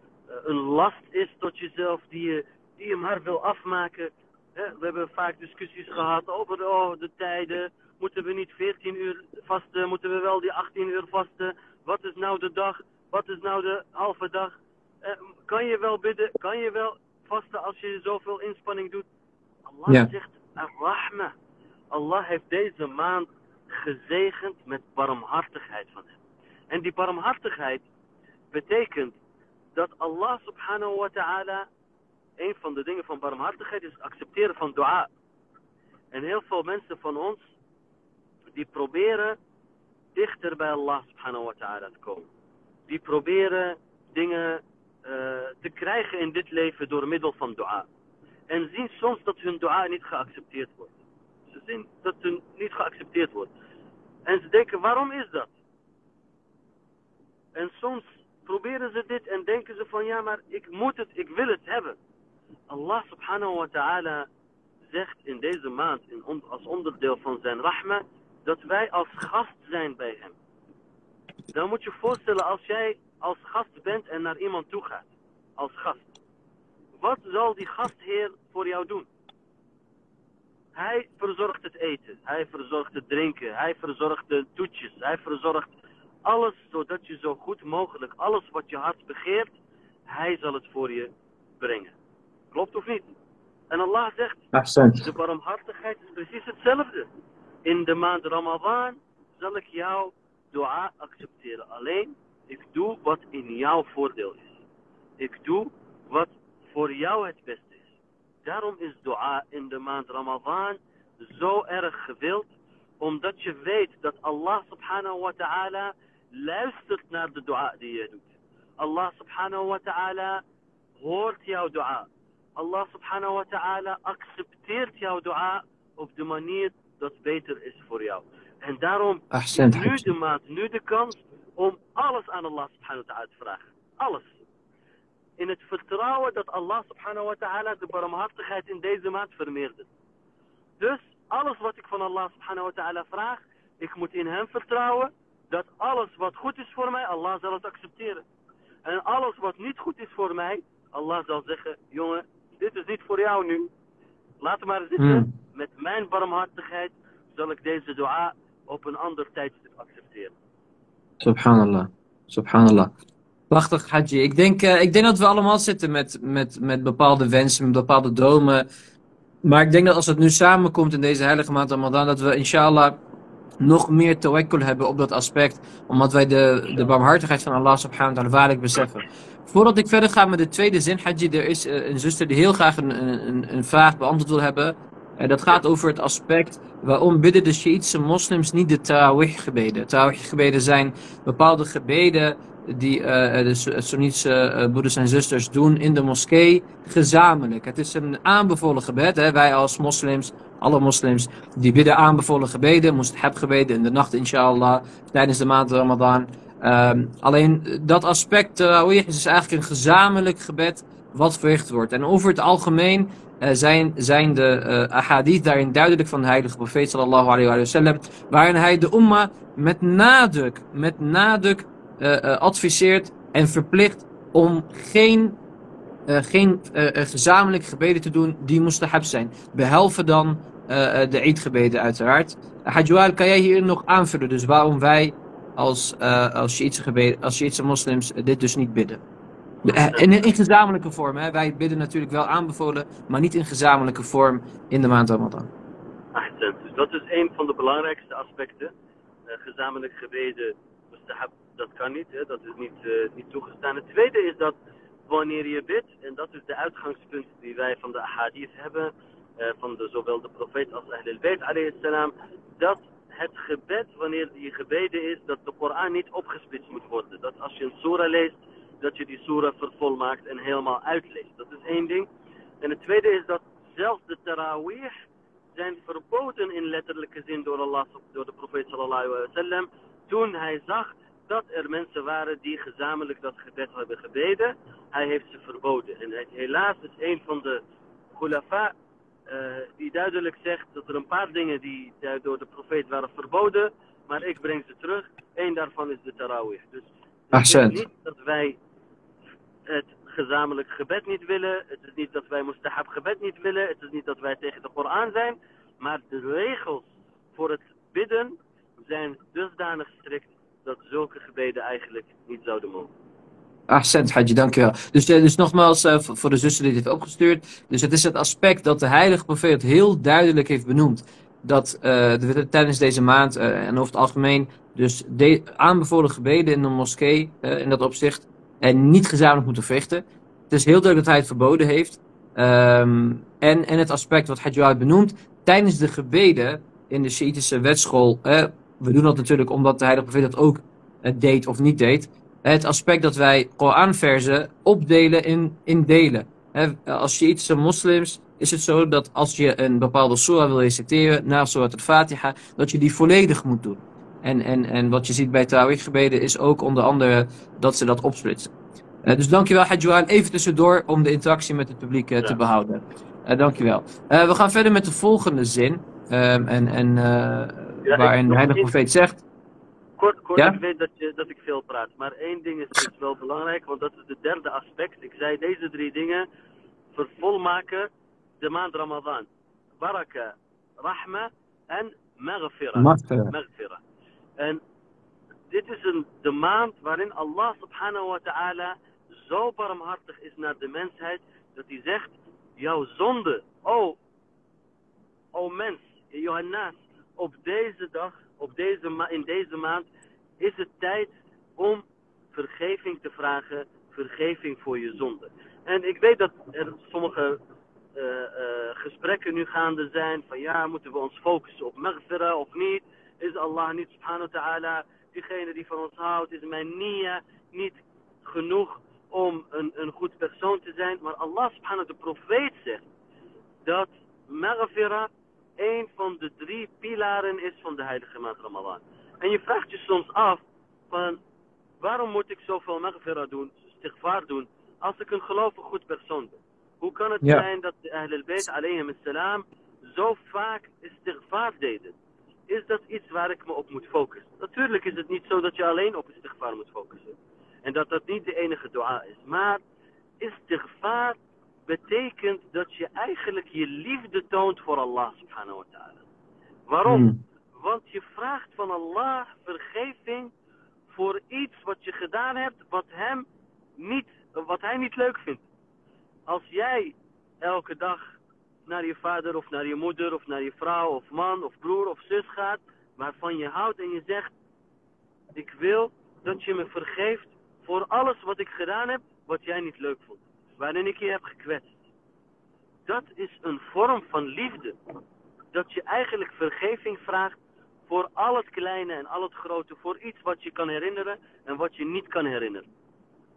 een last is tot jezelf die je, die je maar wil afmaken. We hebben vaak discussies gehad over oh, de tijden. Moeten we niet veertien uur vasten? Moeten we wel die achttien uur vasten? Wat is nou de dag? Wat is nou de halve dag? Eh, kan je wel bidden? Kan je wel vasten als je zoveel inspanning doet? Allah ja. zegt, ar-Rahmah. Allah heeft deze maand gezegend met barmhartigheid van hem. En die barmhartigheid betekent dat Allah subhanahu wa ta'ala... Een van de dingen van barmhartigheid is accepteren van dua. En heel veel mensen van ons... die proberen dichter bij Allah subhanahu wa ta'ala te komen. Die proberen dingen uh, te krijgen in dit leven door middel van dua. En zien soms dat hun dua niet geaccepteerd wordt. Ze zien dat hun niet geaccepteerd wordt. En ze denken, waarom is dat? En soms proberen ze dit en denken ze van, ja, maar ik moet het, ik wil het hebben. Allah subhanahu wa ta'ala zegt in deze maand, in, als onderdeel van zijn rahma, dat wij als gast zijn bij hem. Dan moet je voorstellen, als jij als gast bent en naar iemand toe gaat, als gast. Wat zal die gastheer voor jou doen? Hij verzorgt het eten, hij verzorgt het drinken, hij verzorgt de toetjes, hij verzorgt alles, zodat je zo goed mogelijk, alles wat je hart begeert, hij zal het voor je brengen. Klopt of niet? En Allah zegt, Accent. de barmhartigheid is precies hetzelfde. In de maand Ramadan zal ik jouw dua accepteren. Alleen, ik doe wat in jouw voordeel is. Ik doe wat voor jou het beste is. Daarom is dua in de maand Ramadan zo erg gewild, omdat je weet dat Allah subhanahu wa ta'ala luistert naar de dua die je doet. Allah subhanahu wa ta'ala hoort jouw dua. Allah subhanahu wa ta'ala accepteert jouw dua op de manier dat beter is voor jou. En daarom is nu de maand, nu de kans om alles aan Allah subhanahu wa ta'ala te vragen. Alles. In het vertrouwen dat Allah subhanahu wa ta'ala de barmhartigheid in deze maand vermeerdert. Dus alles wat ik van Allah subhanahu wa ta'ala vraag, ik moet in hem vertrouwen dat alles wat goed is voor mij, Allah zal het accepteren. En alles wat niet goed is voor mij, Allah zal zeggen, jongen, dit is niet voor jou nu. Laat maar zitten. Hmm. Met mijn barmhartigheid zal ik deze dua op een ander tijdstip accepteren. Subhanallah. Subhanallah. Prachtig, Hadji. Ik denk, uh, ik denk dat we allemaal zitten met, met, met bepaalde wensen, met bepaalde dromen. Maar ik denk dat als het nu samenkomt in deze heilige maand Ramadan, dat we inshallah nog meer tawakkul hebben op dat aspect. Omdat wij de, de barmhartigheid van Allah subhanahu wa ta'ala waarlijk beseffen. Voordat ik verder ga met de tweede zin, Hadji, er is een zuster die heel graag een, een, een vraag beantwoord wil hebben. En dat gaat over het aspect waarom bidden de Sjiïtische moslims niet de tarawih gebeden. Tarawih gebeden zijn bepaalde gebeden die uh, de Soenitische uh, broeders en zusters doen in de moskee gezamenlijk. Het is een aanbevolen gebed. Hè? Wij als moslims, alle moslims, die bidden aanbevolen gebeden, mustahab gebeden in de nacht inshallah, tijdens de maand Ramadan. Um, alleen dat aspect tarawih is eigenlijk een gezamenlijk gebed wat verricht wordt. En over het algemeen uh, zijn, zijn de uh, ahadith daarin duidelijk van de heilige profeet sallallahu alayhi wa sallam, waarin hij de umma met nadruk, met nadruk uh, uh, adviseert en verplicht om geen, uh, geen uh, gezamenlijke gebeden te doen die mustahab zijn. Behalve dan uh, de eidgebeden uiteraard. Hadji Waiel, kan jij hier nog aanvullen? Dus waarom wij als, uh, als Sjiïtische gebeden, als Sjiïtische moslims uh, dit dus niet bidden? In, in gezamenlijke vorm, hè? Wij bidden natuurlijk wel aanbevolen, maar niet in gezamenlijke vorm in de maand Ramadan. Dus dat is een van de belangrijkste aspecten. Uh, gezamenlijk gebeden, dat kan niet, hè? Dat is niet, uh, niet toegestaan. Het tweede is dat wanneer je bidt, en dat is de uitgangspunt die wij van de ahadith hebben, uh, van de, zowel de profeet als Ahlalbait alayhi salam, dat het gebed, wanneer die gebeden is, dat de Koran niet opgesplitst moet worden. Dat als je een surah leest, dat je die surah vervolmaakt en helemaal uitleest. Dat is één ding. En het tweede is dat zelfs de tarawih zijn verboden in letterlijke zin door Allah, door de profeet sallallahu alaihi wasallam, toen hij zag dat er mensen waren die gezamenlijk dat gebed hebben gebeden. Hij heeft ze verboden. En het, helaas is een van de khulafa uh, die duidelijk zegt dat er een paar dingen die uh, door de profeet waren verboden, maar ik breng ze terug. Eén daarvan is de tarawih. Dus het is niet dat wij het gezamenlijk gebed niet willen. Het is niet dat wij mustahab gebed niet willen. Het is niet dat wij tegen de Koran zijn. Maar de regels voor het bidden zijn dusdanig strikt dat zulke gebeden eigenlijk niet zouden mogen. Ahsend, Hadji, dankjewel. Dus, dus nogmaals uh, voor de zussen die dit heeft opgestuurd. Dus het is het aspect dat de heilige profeet heel duidelijk heeft benoemd. Dat uh, de, tijdens deze maand uh, en over het algemeen dus de, aanbevolen gebeden in de moskee uh, in dat opzicht en niet gezamenlijk moeten verrichten. Het is heel duidelijk dat hij het verboden heeft. Um, en, en het aspect wat Hadji Waiel benoemt, tijdens de gebeden in de Sjiïtische wetschool, uh, we doen dat natuurlijk omdat de heilige profeet dat ook uh, deed of niet deed, uh, het aspect dat wij Koranverzen opdelen in, in delen. Uh, als Sjiïtische moslims is het zo dat als je een bepaalde surah wil reciteren, na surah al-Fatiha, dat je die volledig moet doen. En, en, en wat je ziet bij Tarawih-gebeden is ook onder andere dat ze dat opsplitsen. Uh, dus dankjewel Hadji Waiel, even tussendoor om de interactie met het publiek uh, ja. te behouden. Uh, dankjewel. Uh, we gaan verder met de volgende zin. Uh, en, en, uh, ja, waarin de heilige profeet zegt... Kort, kort ja? ik weet dat, je, dat ik veel praat. Maar één ding is, is wel belangrijk, want dat is de derde aspect. Ik zei deze drie dingen vervolmaken de maand Ramadan. Baraka, rahma en maghfira. Maghfira. En dit is een, de maand waarin Allah subhanahu wa ta'ala zo barmhartig is naar de mensheid, dat hij zegt, jouw zonde, o, o mens, Johannes, op deze dag, op deze ma- in deze maand, is het tijd om vergeving te vragen, vergeving voor je zonde. En ik weet dat er sommige uh, uh, gesprekken nu gaande zijn, van ja, moeten we ons focussen op maghfira of niet? Is Allah niet, subhanahu wa ta'ala, diegene die van ons houdt, is mijn niya niet genoeg om een, een goed persoon te zijn? Maar Allah subhanahu wa ta'ala, de profeet zegt dat maghfira een van de drie pilaren is van de heilige maand Ramadan. En je vraagt je soms af van waarom moet ik zoveel maghfira doen, istighfar doen, als ik een gelovig goed persoon ben? Hoe kan het ja. zijn dat de Ahlalbait alayhim assalam zo vaak istighfar deden? Is dat iets waar ik me op moet focussen? Natuurlijk is het niet zo dat je alleen op istighfar moet focussen. En dat dat niet de enige dua is. Maar istighfar betekent dat je eigenlijk je liefde toont voor Allah subhanahu wa ta'ala. Waarom? Hmm. Want je vraagt van Allah vergeving voor iets wat je gedaan hebt wat hem niet, wat hij niet leuk vindt. Als jij elke dag naar je vader of naar je moeder of naar je vrouw of man of broer of zus gaat, waarvan je houdt en je zegt, ik wil dat je me vergeeft voor alles wat ik gedaan heb, wat jij niet leuk vond, waarin ik je heb gekwetst. Dat is een vorm van liefde, dat je eigenlijk vergeving vraagt voor al het kleine en al het grote, voor iets wat je kan herinneren en wat je niet kan herinneren.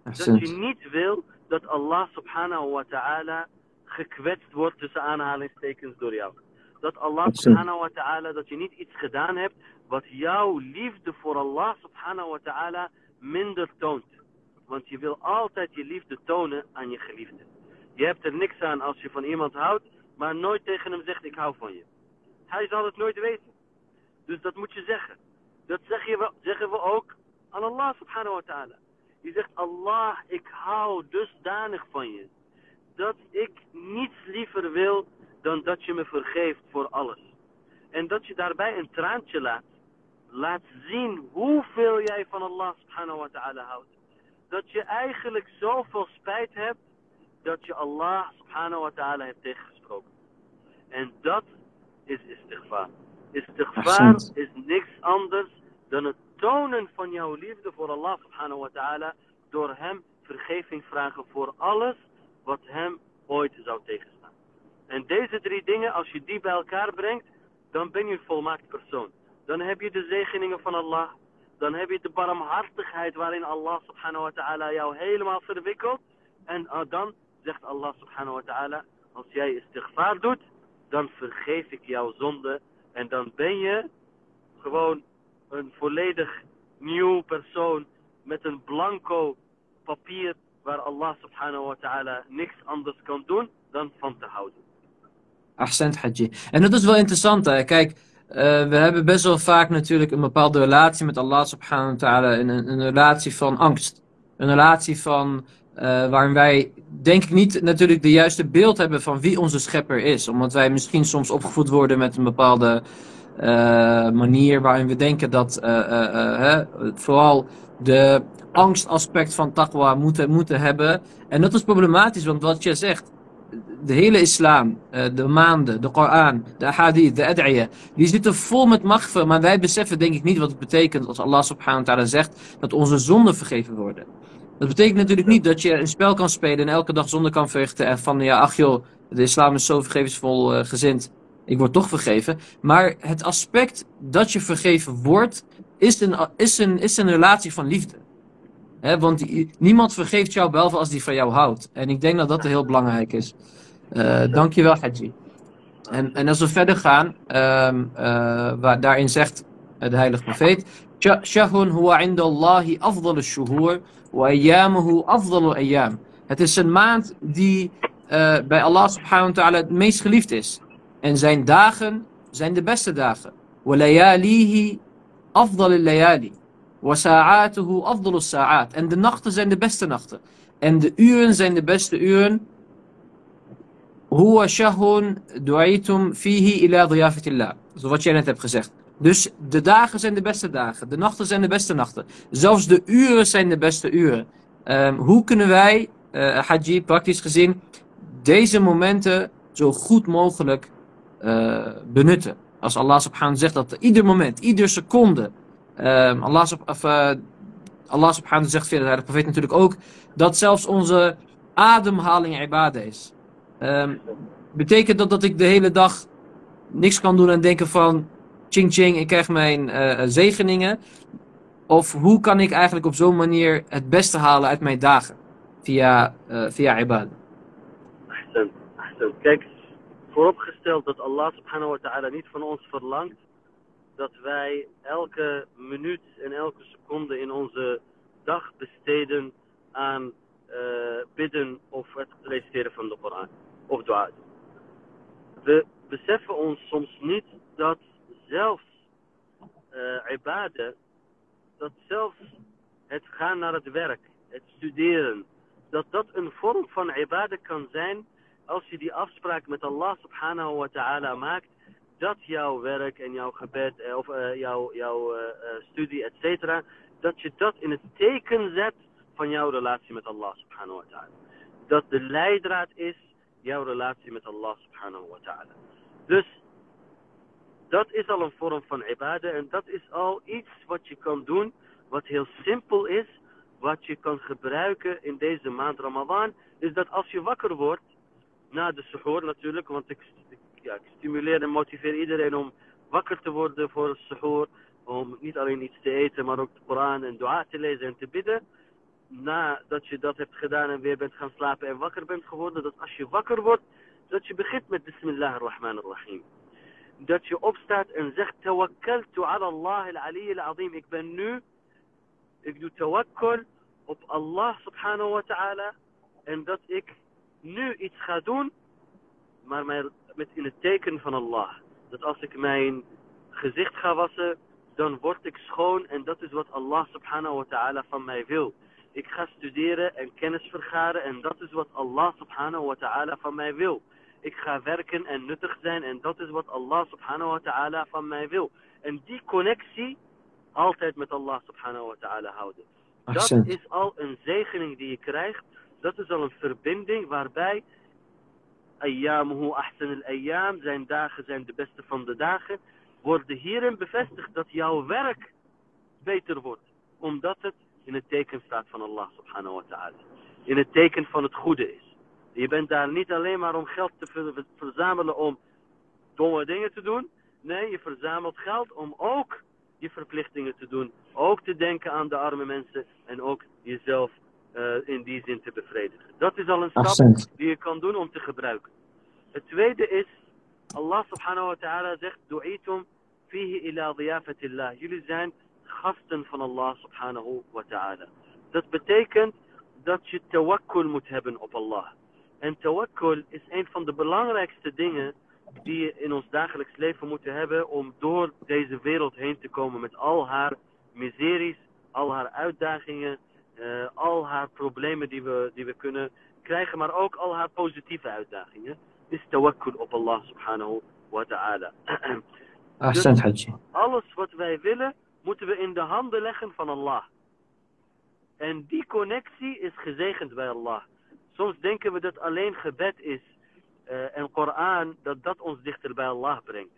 Dat je niet wil dat Allah subhanahu wa ta'ala gekwetst wordt tussen aanhalingstekens door jou. Dat Allah subhanahu wa ta'ala, dat je niet iets gedaan hebt wat jouw liefde voor Allah subhanahu wa ta'ala minder toont. Want je wil altijd je liefde tonen aan je geliefde. Je hebt er niks aan als je van iemand houdt, maar nooit tegen hem zegt ik hou van je. Hij zal het nooit weten. Dus dat moet je zeggen. Dat zeg je, zeggen we ook aan Allah subhanahu wa ta'ala. Je zegt Allah, ik hou dusdanig van je, dat ik niets liever wil dan dat je me vergeeft voor alles. En dat je daarbij een traantje laat. Laat zien hoeveel jij van Allah subhanahu wa ta'ala houdt. Dat je eigenlijk zoveel spijt hebt dat je Allah subhanahu wa ta'ala hebt tegengesproken. En dat is istighfar. Istighfar is niks anders dan het tonen van jouw liefde voor Allah subhanahu wa ta'ala door hem vergeving vragen voor alles wat hem ooit zou tegenstaan. En deze drie dingen, als je die bij elkaar brengt, dan ben je een volmaakt persoon. Dan heb je de zegeningen van Allah. Dan heb je de barmhartigheid waarin Allah subhanahu wa ta'ala jou helemaal verwikkelt. En dan zegt Allah subhanahu wa ta'ala, als jij istighfar doet, dan vergeef ik jouw zonde. En dan ben je gewoon een volledig nieuw persoon met een blanco papier waar Allah subhanahu wa ta'ala niks anders kan doen dan van te houden. Ahsend, Hadji. En dat is wel interessant, hè. Kijk, uh, we hebben best wel vaak natuurlijk een bepaalde relatie met Allah subhanahu wa ta'ala. Een, een relatie van angst. Een relatie van uh, waarin wij, denk ik, niet natuurlijk de juiste beeld hebben van wie onze schepper is. Omdat wij misschien soms opgevoed worden met een bepaalde uh, manier waarin we denken dat uh, uh, uh, uh, vooral de angstaspect van taqwa moeten, moeten hebben. En dat is problematisch, want wat jij zegt, de hele islam, de maanden, de Koran, de hadith, de ad'iyah, die zitten vol met maghfira, maar wij beseffen denk ik niet wat het betekent als Allah subhanahu wa ta'ala zegt dat onze zonden vergeven worden. Dat betekent natuurlijk niet dat je een spel kan spelen en elke dag zonde kan verrichten en van ja, ach joh, de islam is zo vergevensvol gezind, ik word toch vergeven. Maar het aspect dat je vergeven wordt, is een, is een, is een relatie van liefde. He, want niemand vergeeft jou behalve als die van jou houdt. En ik denk dat dat heel belangrijk is. Uh, dankjewel, Hadji. En, en als we verder gaan, um, uh, waar, daarin zegt de heilige profeet. Shahrun huwa inda Allahi afdal al-shuhur wa ayyamuhu afdal al-ayyam. Het is een maand die uh, bij Allah subhanahu wa ta'ala het meest geliefd is. En zijn dagen zijn de beste dagen. Wa layalihi afdal al-layali. Wa sa'atuhu afdal al-sa'at. En de nachten zijn de beste nachten. En de uren zijn de beste uren. Huwa shahrun du'aytum fihi ila dhiyafatillah. Zoals wat jij net hebt gezegd. Dus de dagen zijn de beste dagen. De nachten zijn de beste nachten. Zelfs de uren zijn de beste uren. Um, hoe kunnen wij, uh, Hadji, praktisch gezien, deze momenten zo goed mogelijk uh, benutten? Als Allah subhanahu wa ta'ala zegt dat ieder moment, ieder seconde. Um, Allah, sub, of, uh, Allah subhanahu wa ta'ala zegt verder, de profeet natuurlijk ook, dat zelfs onze ademhaling ibadah is. Um, betekent dat dat ik de hele dag niks kan doen en denken van ching ching, ik krijg mijn uh, zegeningen? Of hoe kan ik eigenlijk op zo'n manier het beste halen uit mijn dagen? Via, uh, via ibad. Ahsan, ahsan. Kijk, vooropgesteld dat Allah subhanahu wa ta'ala niet van ons verlangt dat wij elke minuut en elke seconde in onze dag besteden aan uh, bidden of het reciteren van de Koran. Of dua. We beseffen ons soms niet dat zelfs uh, ibadah, dat zelfs het gaan naar het werk, het studeren, dat dat een vorm van ibadah kan zijn als je die afspraak met Allah subhanahu wa ta'ala maakt, dat jouw werk en jouw gebed of uh, jouw, jouw uh, studie, et cetera, dat je dat in het teken zet van jouw relatie met Allah subhanahu wa ta'ala. Dat de leidraad is jouw relatie met Allah subhanahu wa ta'ala. Dus dat is al een vorm van ibadah en dat is al iets wat je kan doen, wat heel simpel is, wat je kan gebruiken in deze maand Ramadan, is dat als je wakker wordt, na de suhoor natuurlijk, want ik, ja, ik stimuleer en motiveer iedereen om wakker te worden voor het suhoor, om niet alleen iets te eten, maar ook de Koran en dua te lezen en te bidden. Nadat je dat hebt gedaan en weer bent gaan slapen en wakker bent geworden, dat als je wakker wordt, dat je begint met Bismillahirrahmanirrahim. Dat je opstaat en zegt tawakkaltu ala Allah al-aliyyil azim. Ik ben nu, ik doe tawakkul op Allah subhanahu wa ta'ala. En dat ik nu iets ga doen, maar met in het teken van Allah. Dat als ik mijn gezicht ga wassen, dan word ik schoon. En dat is wat Allah subhanahu wa ta'ala van mij wil. Ik ga studeren en kennis vergaren. En dat is wat Allah subhanahu wa ta'ala van mij wil. Ik ga werken en nuttig zijn en dat is wat Allah subhanahu wa ta'ala van mij wil. En die connectie altijd met Allah subhanahu wa ta'ala houden. Dat is al een zegening die je krijgt. Dat is al een verbinding waarbij ayyamuhu ahsan al-ayyam, zijn dagen zijn de beste van de dagen, worden hierin bevestigd dat jouw werk beter wordt. Omdat het in het teken staat van Allah subhanahu wa ta'ala. In het teken van het goede is. Je bent daar niet alleen maar om geld te ver- verzamelen om domme dingen te doen. Nee, je verzamelt geld om ook je verplichtingen te doen. Ook te denken aan de arme mensen en ook jezelf uh, in die zin te bevredigen. Dat is al een stap die je kan doen om te gebruiken. Het tweede is, Allah subhanahu wa ta'ala zegt, du'itum fihi ila dhiyafatillah. Jullie zijn gasten van Allah subhanahu wa ta'ala. Dat betekent dat je tawakkul moet hebben op Allah. En tawakkul is een van de belangrijkste dingen die je in ons dagelijks leven moeten hebben om door deze wereld heen te komen met al haar miseries, al haar uitdagingen, uh, al haar problemen die we, die we kunnen krijgen, maar ook al haar positieve uitdagingen, is tawakkul op Allah subhanahu wa ta'ala. Dus alles wat wij willen, moeten we in de handen leggen van Allah. En die connectie is gezegend bij Allah. Soms denken we dat alleen gebed is uh, en Koran, dat dat ons dichter bij Allah brengt.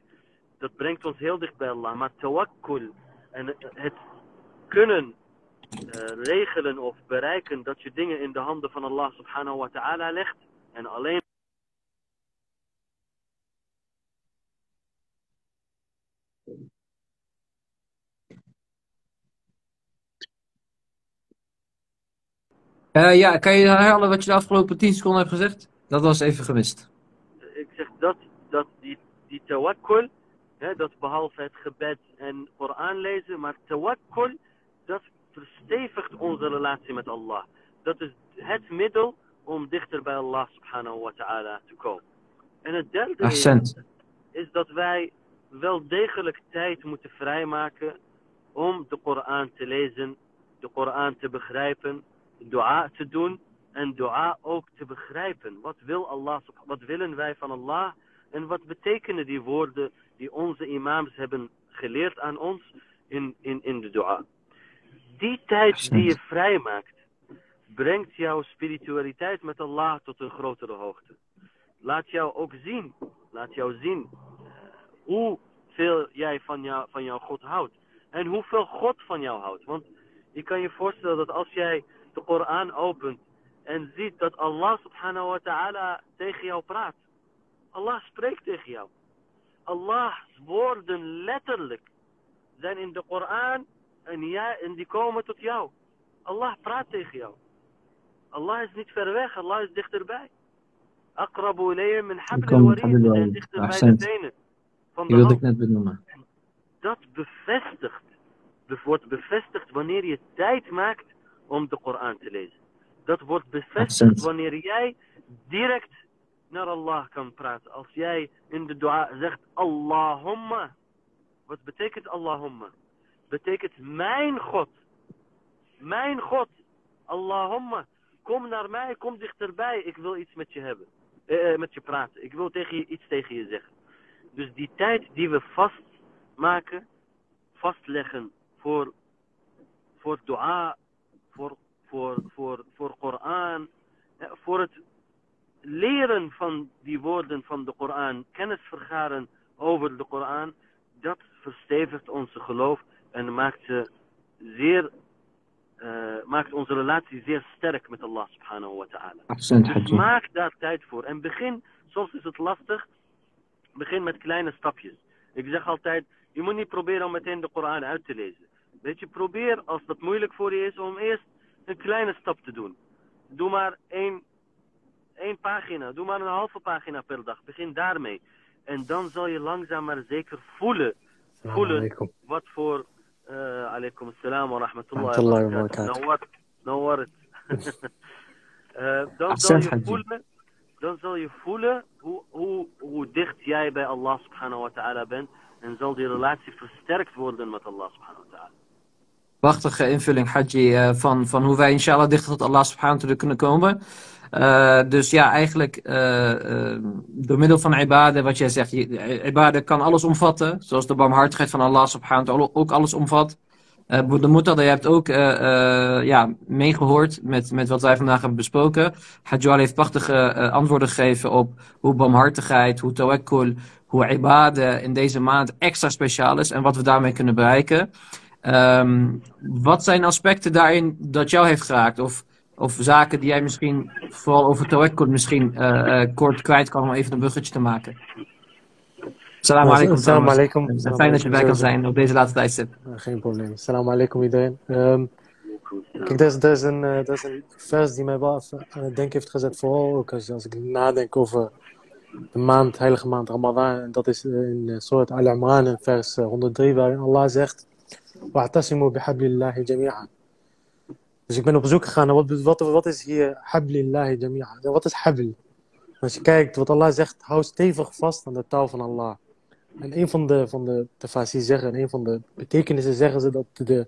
Dat brengt ons heel dicht bij Allah. Maar tawakkul en het kunnen uh, regelen of bereiken dat je dingen in de handen van Allah subhanahu wa ta'ala legt. En alleen Uh, ja, kan je herhalen wat je de afgelopen tien seconden hebt gezegd? Dat was even gemist. Ik zeg dat, dat die, die tawakkul He, dat behalve het gebed en Koran lezen, maar tawakkul, dat verstevigt onze relatie met Allah. Dat is het middel om dichter bij Allah subhanahu wa ta'ala te komen. En het derde is, is dat wij wel degelijk tijd moeten vrijmaken om de Koran te lezen, de Koran te begrijpen, dua te doen en dua ook te begrijpen. Wat wil Allah, wat willen wij van Allah en wat betekenen die woorden die onze imams hebben geleerd aan ons in, in, in de dua. Die tijd die je vrijmaakt, brengt jouw spiritualiteit met Allah tot een grotere hoogte. Laat jou ook zien, laat jou zien hoeveel jij van, jou, van jouw God houdt. En hoeveel God van jou houdt. Want je kan je voorstellen dat als jij de Koran opent en ziet dat Allah subhanahu wa ta'ala tegen jou praat. Allah spreekt tegen jou. Allah's woorden letterlijk zijn in de Koran en, jij, en die komen tot jou. Allah praat tegen jou. Allah is niet ver weg, Allah is dichterbij. Aqrabu ilayhi min hablil warid, hij is dichterbij de tenen. Die wilde ik net benoemen. Dat bevestigt, dat wordt bevestigd wanneer je tijd maakt om de Koran te lezen. Dat wordt bevestigd wanneer jij direct naar Allah kan praten. Als jij in de dua zegt Allahumma. Wat betekent Allahumma? Betekent mijn God. Mijn God. Allahumma. Kom naar mij, kom dichterbij. Ik wil iets met je hebben. Eh, met je praten. Ik wil tegen je, iets tegen je zeggen. Dus die tijd die we vastmaken, vastleggen voor, voor dua, voor, voor, voor, voor Koran, voor het leren van die woorden van de Koran, kennis vergaren over de Koran, dat verstevigt onze geloof en maakt, ze zeer, uh, maakt onze relatie zeer sterk met Allah subhanahu wa ta'ala. Dus maak daar tijd voor. En begin, soms is het lastig, begin met kleine stapjes. Ik zeg altijd, je moet niet proberen om meteen de Koran uit te lezen. Weet je, probeer als dat moeilijk voor je is om eerst een kleine stap te doen. Doe maar één, één pagina, doe maar een halve pagina per dag. Begin daarmee. En dan zal je langzaam maar zeker voelen, voelen wat voor... Uh, alaikum assalam wa rahmatullahi wa barakatuh. Nou wordt het. Dan zal je voelen... Dan zal je voelen hoe, hoe, hoe dicht jij bij Allah subhanahu wa ta'ala bent. En zal die relatie versterkt worden met Allah subhanahu wa ta'ala. Prachtige invulling, Hadji, van, van hoe wij inshallah dichter tot Allah subhanahu wa ta'ala kunnen komen. Uh, dus ja, eigenlijk uh, uh, door middel van ibadah, wat jij zegt. Ibadah kan alles omvatten. Zoals de barmhartigheid van Allah subhanahu wa ta'ala ook alles omvat. Uh, de Murtada, jij hebt ook uh, uh, ja, meegehoord met, met wat wij vandaag hebben besproken. Hadji Waiel heeft prachtige uh, antwoorden gegeven op hoe barmhartigheid, hoe tawakkul, hoe ibadah in deze maand extra speciaal is en wat we daarmee kunnen bereiken. Um, wat zijn aspecten daarin dat jou heeft geraakt? Of, of zaken die jij misschien, vooral over tawakkul misschien, uh, uh, kort kwijt kan om even een bruggetje te maken? Assalamu alaikum. Assalamu alaikum. Fijn dat je erbij kan zijn op deze laatste tijdstip. Geen probleem. Assalamu alaikum iedereen. Um, kijk, dat is een, uh, een vers die mij wel aan het denken heeft gezet. Vooral ook als, als ik nadenk over de maand, heilige maand Ramadan. En dat is in Surat Al-Imran, vers honderddrie, waarin Allah zegt: Wa'tasimu bihablillahi jami'a. Dus ik ben op zoek gegaan naar wat, wat, wat is hier hablillahi jami'a. Wat is habl? Als je kijkt wat Allah zegt, hou stevig vast aan de touw van Allah. En een van de, van de tafasi zeggen, en een van de betekenissen zeggen ze dat de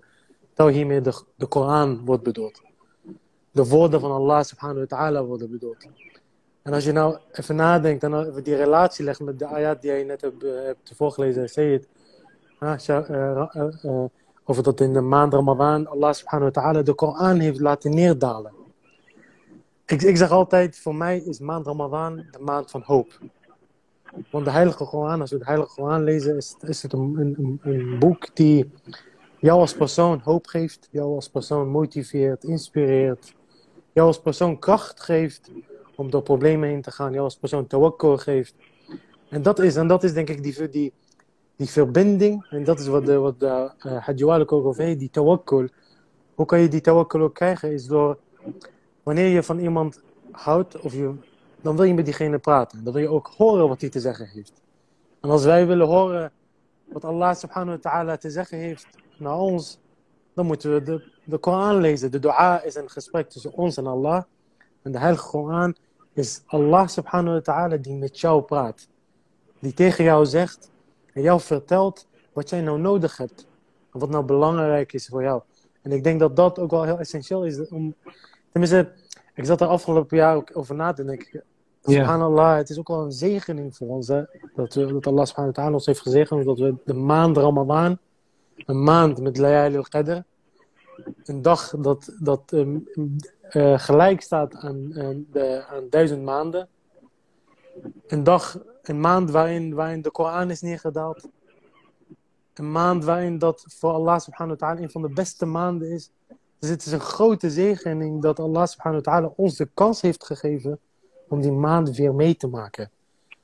touw hiermee de, de Koran wordt bedoeld. De woorden van Allah subhanahu wa ta'ala worden bedoeld. En als je nou even nadenkt en even die relatie legt met de ayat die je net hebt, hebt voorgelezen, Sayyid, ah, uh, uh, uh, over dat in de maand Ramadan Allah subhanahu wa ta'ala de Koran heeft laten neerdalen. Ik, ik zeg altijd, voor mij is maand Ramadan de maand van hoop. Want de Heilige Koran, als we de Heilige Koran lezen, is, is het een, een, een boek die jou als persoon hoop geeft, jou als persoon motiveert, inspireert, jou als persoon kracht geeft om door problemen heen te gaan, jou als persoon tawakkul geeft. En dat is, en dat is denk ik die, die, die verbinding, en dat is wat de, wat de uh, Hadji Waiel ook over heeft, die tawakkul. Hoe kan je die tawakkul ook krijgen? Is door... Wanneer je van iemand houdt, of je, dan wil je met diegene praten. Dan wil je ook horen wat hij te zeggen heeft. En als wij willen horen wat Allah subhanahu wa ta'ala te zeggen heeft naar ons, dan moeten we de, de Koran lezen. De dua is een gesprek tussen ons en Allah. En de heilige Koran is Allah subhanahu wa ta'ala die met jou praat. Die tegen jou zegt en jou vertelt wat jij nou nodig hebt. En wat nou belangrijk is voor jou. En ik denk dat dat ook wel heel essentieel is. Om, tenminste, ik zat er afgelopen jaar ook over na te denken. Subhanallah, het is ook wel een zegening voor ons. Hè? Dat, we, dat Allah subhanahu wa ta'ala ons heeft gezegend. Dat we de maand Ramadan, een maand met Layali al-Qadr, een dag dat, dat um, uh, gelijk staat aan, um, de, aan duizend maanden. Een dag, een maand waarin, waarin de Koran is neergedaald. Een maand waarin dat voor Allah subhanahu wa ta'ala een van de beste maanden is. Dus het is een grote zegening dat Allah subhanahu wa ta'ala ons de kans heeft gegeven om die maand weer mee te maken.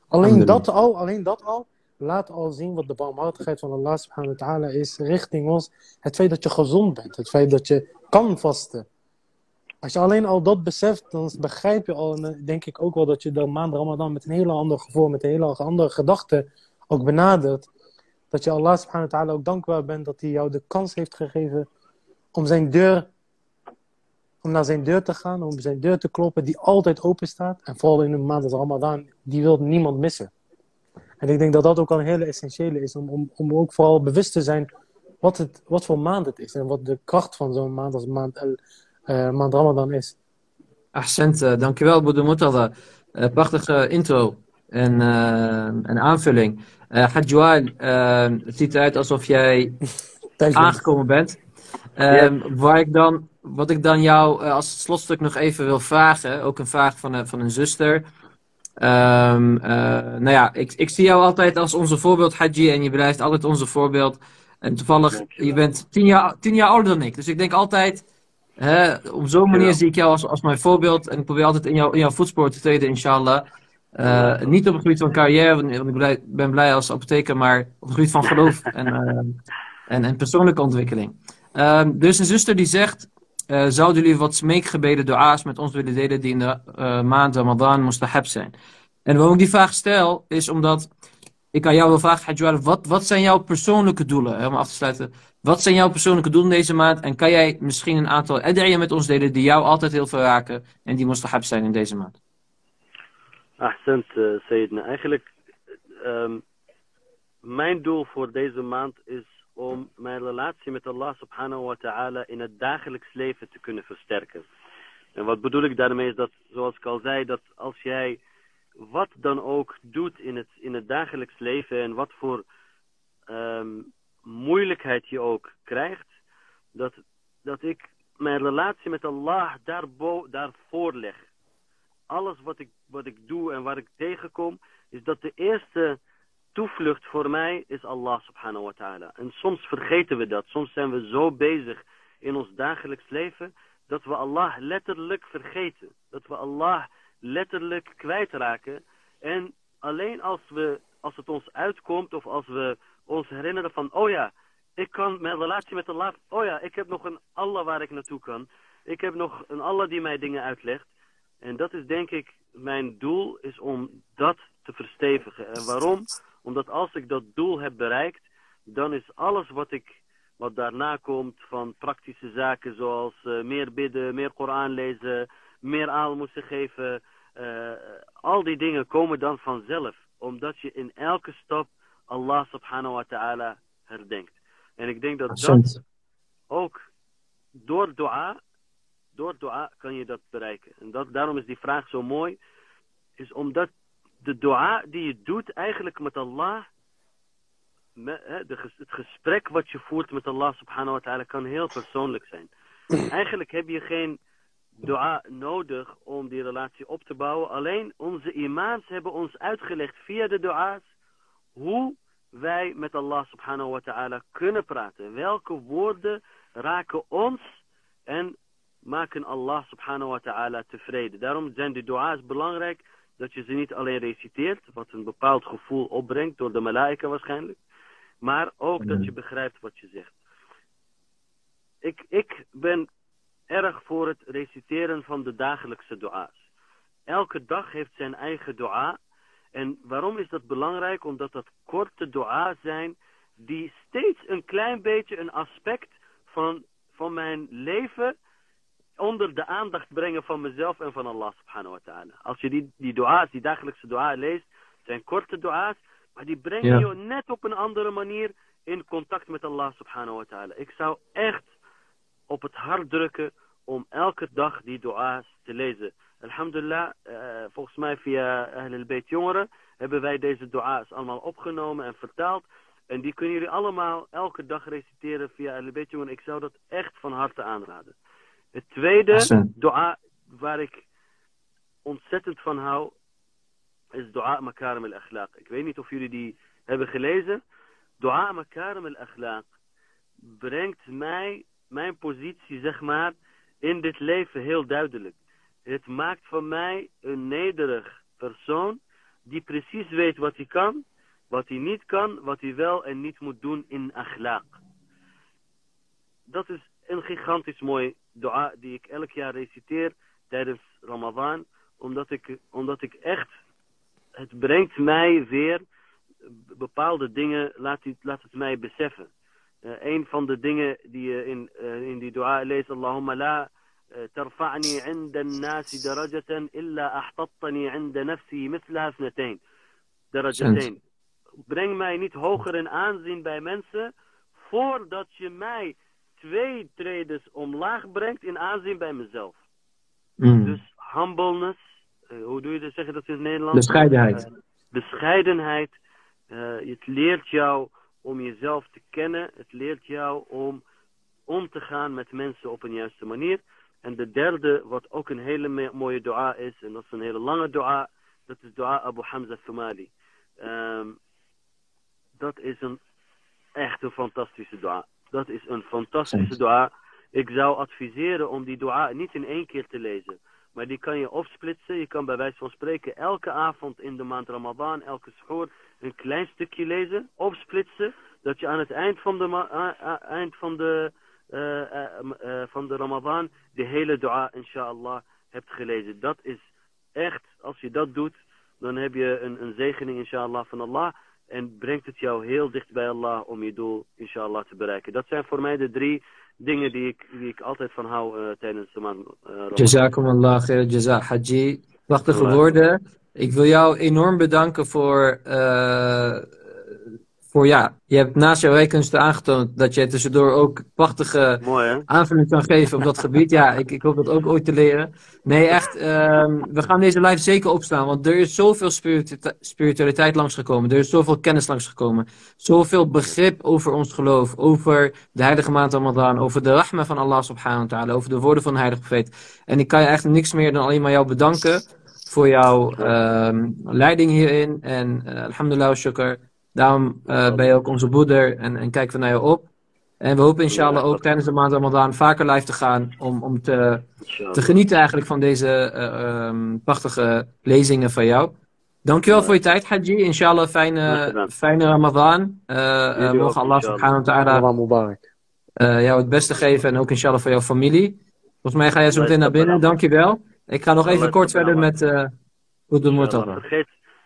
Alleen dat al, alleen dat al laat al zien wat de barmhartigheid van Allah subhanahu wa ta'ala is richting ons. Het feit dat je gezond bent. Het feit dat je kan vasten. Als je alleen al dat beseft, dan begrijp je al, en denk ik ook wel, dat je de maand Ramadan met een hele ander gevoel, met een hele andere gedachte ook benadert. Dat je Allah subhanahu wa ta'ala ook dankbaar bent dat hij jou de kans heeft gegeven om zijn deur, om naar zijn deur te gaan, om zijn deur te kloppen die altijd open staat. En vooral in een maand als Ramadan, die wil niemand missen. En ik denk dat dat ook al een hele essentiële is, om, om, om ook vooral bewust te zijn wat, het, wat voor maand het is en wat de kracht van zo'n maand als maand, uh, maand Ramadan is. Ahsend, uh, dankjewel broeder Murtada. Uh, prachtige intro en, uh, en aanvulling. Uh, Hadji Waiel, uh, het ziet eruit alsof jij aangekomen bent. Um, yeah. Waar ik dan, wat ik dan jou uh, als slotstuk nog even wil vragen, ook een vraag van, uh, van een zuster. Um, uh, nou ja, ik, ik zie jou altijd als onze voorbeeld, Hadji, en je blijft altijd onze voorbeeld. En toevallig, je bent tien jaar, tien jaar ouder dan ik, dus ik denk altijd, hè, op zo'n manier zie ik jou als, als mijn voorbeeld en ik probeer altijd in, jou, in jouw voetspoor te treden, inshallah. Uh, niet op het gebied van carrière, want ik ben blij als apotheker, maar op het gebied van geloof en, uh, en, en persoonlijke ontwikkeling. Uh, dus een zuster die zegt, uh, zouden jullie wat smeekgebeden, dua's met ons willen delen die in de uh, maand Ramadan mustahab zijn? En waarom ik die vraag stel, is omdat ik aan jou wil vragen, Hadji Waiel, wat, wat zijn jouw persoonlijke doelen? Hè, om af te sluiten, wat zijn jouw persoonlijke doelen deze maand? En kan jij misschien een aantal ad'iyah met ons delen die jou altijd heel veel raken en die mustahab zijn in deze maand? Ahsend, uh, Sayyidina. Eigenlijk, um, mijn doel voor deze maand is om mijn relatie met Allah subhanahu wa ta'ala in het dagelijks leven te kunnen versterken. En wat bedoel ik daarmee is dat, zoals ik al zei, dat als jij wat dan ook doet in het, in het dagelijks leven en wat voor um, moeilijkheid je ook krijgt, dat, dat ik mijn relatie met Allah daarbo, daarvoor leg. Alles wat ik, wat ik doe en waar ik tegenkom, is dat de eerste toevlucht voor mij is Allah subhanahu wa ta'ala. En soms vergeten we dat. Soms zijn we zo bezig in ons dagelijks leven dat we Allah letterlijk vergeten. Dat we Allah letterlijk kwijtraken. En alleen als, we, als het ons uitkomt of als we ons herinneren van, oh ja, ik kan mijn relatie met Allah, oh ja, ik heb nog een Allah waar ik naartoe kan. Ik heb nog een Allah die mij dingen uitlegt. En dat is denk ik, mijn doel is om dat te verstevigen. En waarom? Omdat als ik dat doel heb bereikt, dan is alles wat ik, wat daarna komt van praktische zaken zoals uh, meer bidden, meer Koran lezen, meer aalmoezen geven. Uh, al die dingen komen dan vanzelf. Omdat je in elke stap Allah subhanahu wa ta'ala herdenkt. En ik denk dat dat ook door dua, door dua kan je dat bereiken. En dat, daarom is die vraag zo mooi. Is omdat de dua die je doet eigenlijk met Allah, me, de, het gesprek wat je voert met Allah subhanahu wa ta'ala kan heel persoonlijk zijn. Eigenlijk heb je geen dua nodig om die relatie op te bouwen. Alleen onze imams hebben ons uitgelegd via de dua's hoe wij met Allah subhanahu wa ta'ala kunnen praten. Welke woorden raken ons en maken Allah subhanahu wa ta'ala tevreden. Daarom zijn de dua's belangrijk, dat je ze niet alleen reciteert, wat een bepaald gevoel opbrengt door de malaika waarschijnlijk, maar ook dat je begrijpt wat je zegt. Ik, ik ben erg voor het reciteren van de dagelijkse dua's. Elke dag heeft zijn eigen dua. En waarom is dat belangrijk? Omdat dat korte dua's zijn die steeds een klein beetje een aspect van, van mijn leven onder de aandacht brengen van mezelf en van Allah subhanahu wa ta'ala. Als je die, die dua's, die dagelijkse du'a leest, zijn korte dua's, maar die brengen ja. je net op een andere manier in contact met Allah subhanahu wa ta'ala. Ik zou echt op het hart drukken om elke dag die dua's te lezen. Alhamdulillah, uh, volgens mij via Ahlalbait Jongeren hebben wij deze dua's allemaal opgenomen en vertaald. En die kunnen jullie allemaal elke dag reciteren via Ahlalbait Jongeren. Ik zou dat echt van harte aanraden. Het tweede dua waar ik ontzettend van hou is dua makarim al-akhlaq. Ik weet niet of jullie die hebben gelezen. Dua makarim al-akhlaq brengt mij, mijn positie zeg maar, in dit leven heel duidelijk. Het maakt van mij een nederig persoon die precies weet wat hij kan, wat hij niet kan, wat hij wel en niet moet doen in akhlaq. Dat is een gigantisch mooi dua die ik elk jaar reciteer tijdens Ramadan, omdat ik, omdat ik echt, het brengt mij weer bepaalde dingen, laat, die, laat het mij beseffen. Uh, een van de dingen die je in, uh, in die dua leest, Allahumma la tarfa'ni 'inda an-nasi darajatan illa ahtattani 'inda nafsi mithlaha ithnatayn darajatayn. Breng mij niet hoger in aanzien bij mensen voordat je mij twee tredes omlaag brengt in aanzien bij mezelf. Mm. Dus humbleness, uh, hoe doe je dat, zeggen dat in het Nederlands? Bescheidenheid. Uh, bescheidenheid. Uh, het leert jou om jezelf te kennen. Het leert jou om om te gaan met mensen op een juiste manier. En de derde, wat ook een hele mooie dua is, en dat is een hele lange dua, dat is dua Abu Hamza Thumali. Um, dat is een echt een fantastische dua. Dat is een fantastische dua. Ik zou adviseren om die dua niet in één keer te lezen. Maar die kan je opsplitsen. Je kan bij wijze van spreken elke avond in de maand Ramadan, elke schoor, een klein stukje lezen. Opsplitsen. Dat je aan het eind van de, ma- eind van de, uh, uh, uh, van de Ramadan de hele dua, inshallah, hebt gelezen. Dat is echt, als je dat doet, dan heb je een, een zegening, inshallah, van Allah. En brengt het jou heel dicht bij Allah om je doel, inshallah, te bereiken. Dat zijn voor mij de drie dingen die ik, die ik altijd van hou uh, tijdens de maand. Uh, Jazakumallah khair, jazak Hadji. Prachtige Allah. Woorden. Ik wil jou enorm bedanken voor... Uh, voor ja, je hebt naast jouw wijkunsten aangetoond dat je tussendoor ook prachtige Mooi, aanvulling kan geven op dat gebied. Ja, ik, ik hoop dat ook ooit te leren. Nee, echt. Um, we gaan deze live zeker opslaan, want er is zoveel spiritu- spiritualiteit langsgekomen. Er is zoveel kennis langsgekomen. Zoveel begrip over ons geloof, over de heilige maand Ramadan, over de rahma van Allah subhanahu wa ta'ala, over de woorden van de heilige profeet. En ik kan je echt niks meer dan alleen maar jou bedanken voor jouw um, leiding hierin. En uh, alhamdulillah, shukr. Daarom uh, ben je ook onze broeder en, en kijken we naar je op. En we hopen inshallah ook tijdens de maand Ramadan vaker live te gaan. Om, om te, te genieten eigenlijk van deze uh, um, prachtige lezingen van jou. Dankjewel voor je tijd, Hadji. Inshallah, fijne, fijne Ramadan. Uh, uh, mogen Allah subhanahu wa ta'ala uh, jou het beste geven. En ook inshallah voor jouw familie. Volgens mij ga jij zo meteen naar binnen. Dankjewel. Ik ga nog even kort verder met broeder uh, Murtada.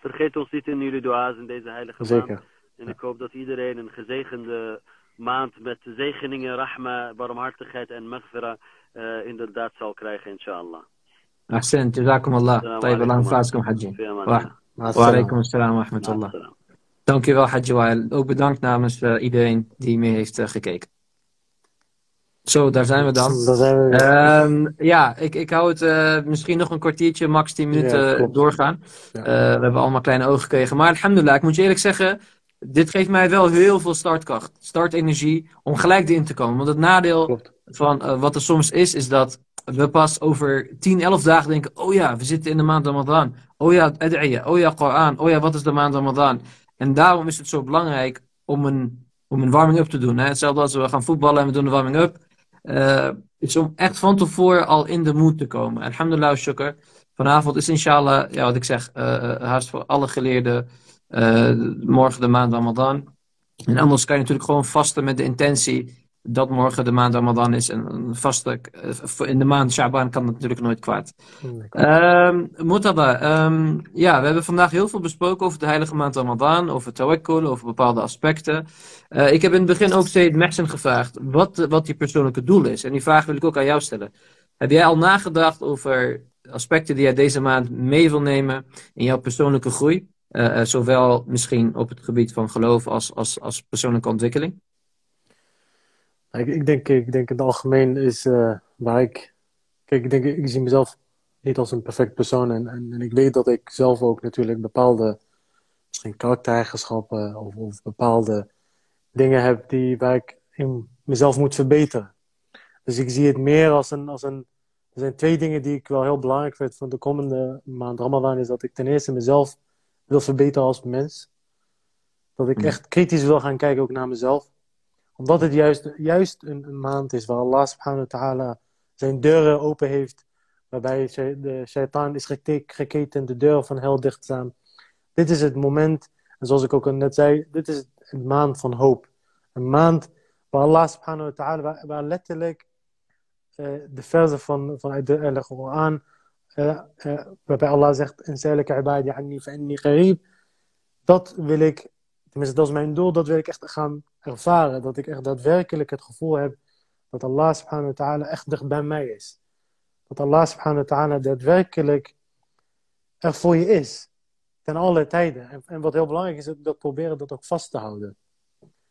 Vergeet ons niet in jullie dua's in deze heilige Zeker. maand. En ik hoop dat iedereen een gezegende maand met zegeningen, rahma, barmhartigheid en maghfira uh, inderdaad zal krijgen, inshallah. Ahsan, jazakumallah. Tayyib alam faaskum Hadji. Wa alaikum assalam wa rahmatullah. Dankjewel Hadji Waiel. Ook bedankt namens uh, iedereen die mee heeft uh, gekeken. Zo, daar zijn we dan. Zijn we... Um, ja, ik, ik hou het uh, misschien nog een kwartiertje, max tien minuten ja, doorgaan. Ja. Uh, we hebben allemaal kleine ogen gekregen. Maar alhamdulillah, ik moet je eerlijk zeggen, dit geeft mij wel heel veel startkracht, startenergie om gelijk erin te komen. Want het nadeel klopt. van uh, wat er soms is, is dat we pas over tien, elf dagen denken, oh ja, we zitten in de maand Ramadan. Oh ja, ad'iyah, oh ja, Koran, oh ja, wat is de maand Ramadan? En daarom is het zo belangrijk om een, om een warming-up te doen. Hè? Hetzelfde als we gaan voetballen en we doen de warming-up. Uh, is om echt van tevoren al in de moed te komen. Alhamdulillah, shukr. Vanavond is inshallah, ja, wat ik zeg, uh, haast voor alle geleerden, uh, morgen de maand Ramadan. En anders kan je natuurlijk gewoon vasten met de intentie dat morgen de maand Ramadan is en een vaste, in de maand Sha'ban kan het natuurlijk nooit kwaad. Um, Murtada, um, ja, we hebben vandaag heel veel besproken over de heilige maand Ramadan, over tawakkul, over bepaalde aspecten. Uh, ik heb in het begin ook Sayyid Mohsin gevraagd wat, wat je persoonlijke doel is. En die vraag wil ik ook aan jou stellen. Heb jij al nagedacht over aspecten die jij deze maand mee wil nemen in jouw persoonlijke groei? Uh, zowel misschien op het gebied van geloof als, als, als persoonlijke ontwikkeling? Ik, ik, denk, ik denk in het algemeen is uh, waar ik... Kijk, ik, denk, ik zie mezelf niet als een perfect persoon. En, en, en ik weet dat ik zelf ook natuurlijk bepaalde misschien karaktereigenschappen of, of bepaalde dingen heb die, waar ik in mezelf moet verbeteren. Dus ik zie het meer als een, als een... Er zijn twee dingen die ik wel heel belangrijk vind voor de komende maand Ramadan. Is dat ik ten eerste mezelf wil verbeteren als mens. Dat ik echt kritisch wil gaan kijken ook naar mezelf. Omdat het juist, juist een, een maand is waar Allah subhanahu wa ta'ala zijn deuren open heeft. Waarbij de shaitaan is geketen, de deuren van hel dichtgaan. Dit is het moment, en zoals ik ook al net zei, dit is een maand van hoop. Een maand waar Allah subhanahu wa ta'ala, waar, waar letterlijk uh, de verzen van, vanuit de Heilige Koran, uh, uh, waarbij Allah zegt, in sa'alaka ibadi anni fa inni qareeb. Dat wil ik, tenminste dat is mijn doel, dat wil ik echt gaan ervaren, dat ik echt daadwerkelijk het gevoel heb dat Allah subhanahu wa ta'ala echt dicht bij mij is. Dat Allah subhanahu wa ta'ala daadwerkelijk er voor je is. Ten alle tijden. En, en wat heel belangrijk is, dat proberen dat ook vast te houden.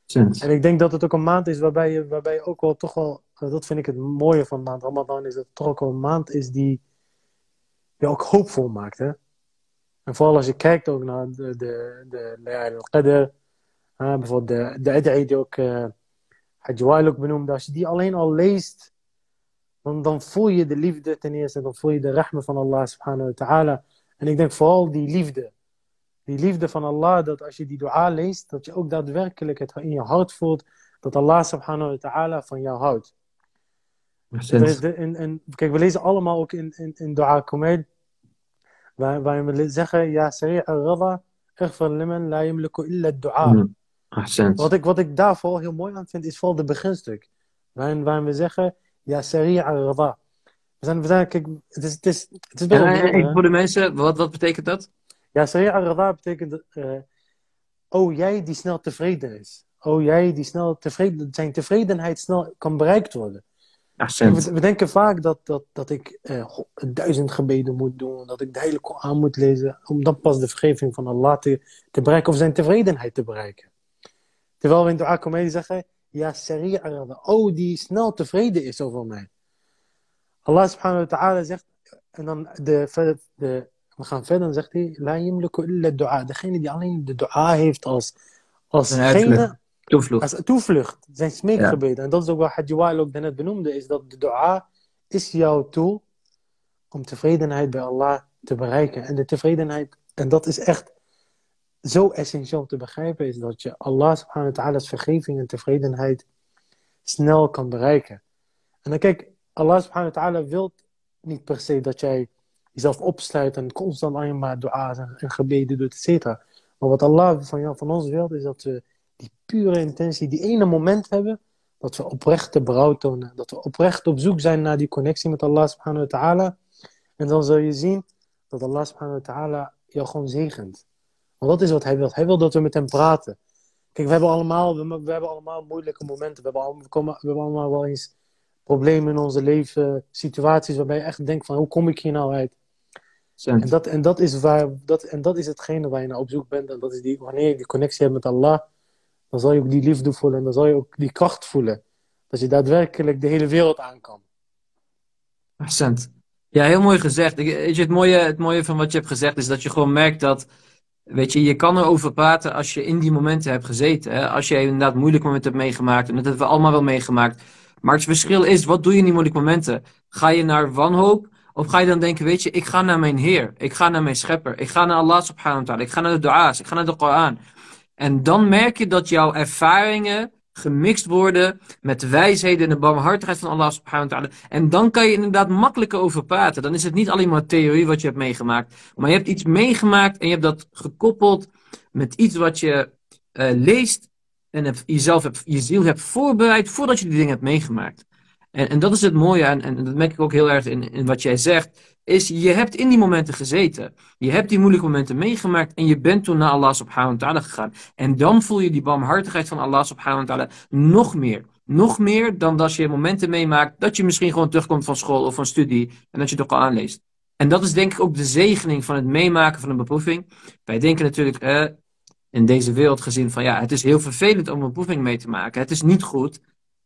Sinds. En ik denk dat het ook een maand is waarbij je, waarbij je ook wel toch wel, dat vind ik het mooie van maand Ramadan, is dat het toch ook wel een maand is die je ook hoopvol maakt. Hè? En vooral als je kijkt ook naar de, de, de, de al-Qadr, Uh, bijvoorbeeld de, de ad'i die ook uh, Hadji Waiel ook benoemde. Als je die alleen al leest, dan, dan voel je de liefde ten eerste. Dan voel je de rahma van Allah subhanahu wa ta'ala. En ik denk vooral die liefde. Die liefde van Allah, dat als je die dua leest, dat je ook daadwerkelijk het in je hart voelt. Dat Allah subhanahu wa ta'ala van jou houdt. Dus de, en, en, kijk, we lezen allemaal ook in, in, in dua Kumail. Waar, waarin we zeggen, ja, sari' al-radha, ighfir liman la yamliku illa ad-du'a. Mm. Wat ik, wat ik daar vooral heel mooi aan vind, is vooral de beginstuk. Waarin, waarin we zeggen, ja, sari'a al-radha. We zijn, we zijn, kijk, het is, het is, het is best wel mooi. En voor de mensen, wat, wat betekent dat? Ja, sari'a al-radha betekent, uh, oh jij die snel tevreden is. Oh jij die snel tevreden, zijn tevredenheid snel kan bereikt worden. We, we denken vaak dat, dat, dat ik uh, duizend gebeden moet doen, dat ik de hele Koran moet lezen, om dan pas de vergeving van Allah te, te bereiken, of zijn tevredenheid te bereiken. Terwijl we in de dua Kumail zeggen, ja, sari'a al-radha, oh, die snel tevreden is over mij. Allah subhanahu wa ta'ala zegt, en dan de, de, we gaan verder, dan zegt hij, la yamliku illa du'a. Degene die alleen de du'a heeft als, als gene, toevlucht. Als toevlucht, zijn smeekgebeden. Ja. En dat is ook wat Hadji Waiel ook daarnet benoemde, is dat de du'a is jouw tool om tevredenheid bij Allah te bereiken. En de tevredenheid, en dat is echt zo essentieel te begrijpen, is dat je Allah subhanahu wa ta'ala's vergeving en tevredenheid snel kan bereiken. En dan kijk, Allah subhanahu wa ta'ala wil niet per se dat jij jezelf opsluit en constant alleen maar dua's en, en gebeden doet, et cetera. Maar wat Allah van jou, van ons wil, is dat we die pure intentie, die ene moment hebben, dat we oprechte berouw tonen, dat we oprecht op zoek zijn naar die connectie met Allah subhanahu wa ta'ala. En dan zul je zien dat Allah subhanahu wa ta'ala jou gewoon zegent. Want dat is wat hij wil. Hij wil dat we met hem praten. Kijk, we hebben allemaal, we, we hebben allemaal moeilijke momenten. We hebben, al, we, komen, we hebben allemaal wel eens problemen in onze leven. Situaties waarbij je echt denkt van, hoe kom ik hier nou uit? En dat, en, dat is waar, dat, en dat is hetgene waar je naar op zoek bent. En dat is die, wanneer je die connectie hebt met Allah, dan zal je ook die liefde voelen. En dan zal je ook die kracht voelen. Dat je daadwerkelijk de hele wereld aan kan. Accent. Ja, heel mooi gezegd. Ik, het, mooie, het mooie van wat je hebt gezegd is dat je gewoon merkt dat... Weet je, je kan erover praten als je in die momenten hebt gezeten. Hè? Als je inderdaad moeilijke momenten hebt meegemaakt. En dat hebben we allemaal wel meegemaakt. Maar het verschil is, wat doe je in die moeilijke momenten? Ga je naar wanhoop? Of ga je dan denken, weet je, ik ga naar mijn Heer. Ik ga naar mijn Schepper. Ik ga naar Allah subhanahu wa ta'ala. Ik ga naar de dua's. Ik ga naar de Koran. En dan merk je dat jouw ervaringen gemixt worden met de wijsheden en de barmhartigheid van Allah subhanahu wa ta'ala. En dan kan je inderdaad makkelijker over praten. Dan is het niet alleen maar theorie wat je hebt meegemaakt. Maar je hebt iets meegemaakt en je hebt dat gekoppeld met iets wat je uh, leest en hebt, jezelf hebt, je ziel hebt voorbereid voordat je die dingen hebt meegemaakt. En, en dat is het mooie, en, en dat merk ik ook heel erg in, in wat jij zegt, is je hebt in die momenten gezeten. Je hebt die moeilijke momenten meegemaakt en je bent toen naar Allah subhanahu wa ta'ala gegaan. En dan voel je die barmhartigheid van Allah subhanahu wa ta'ala nog meer. Nog meer dan dat je momenten meemaakt dat je misschien gewoon terugkomt van school of van studie en dat je het ook al aanleest. En dat is denk ik ook de zegening van het meemaken van een beproeving. Wij denken natuurlijk uh, in deze wereld gezien van ja, het is heel vervelend om een beproeving mee te maken. Het is niet goed.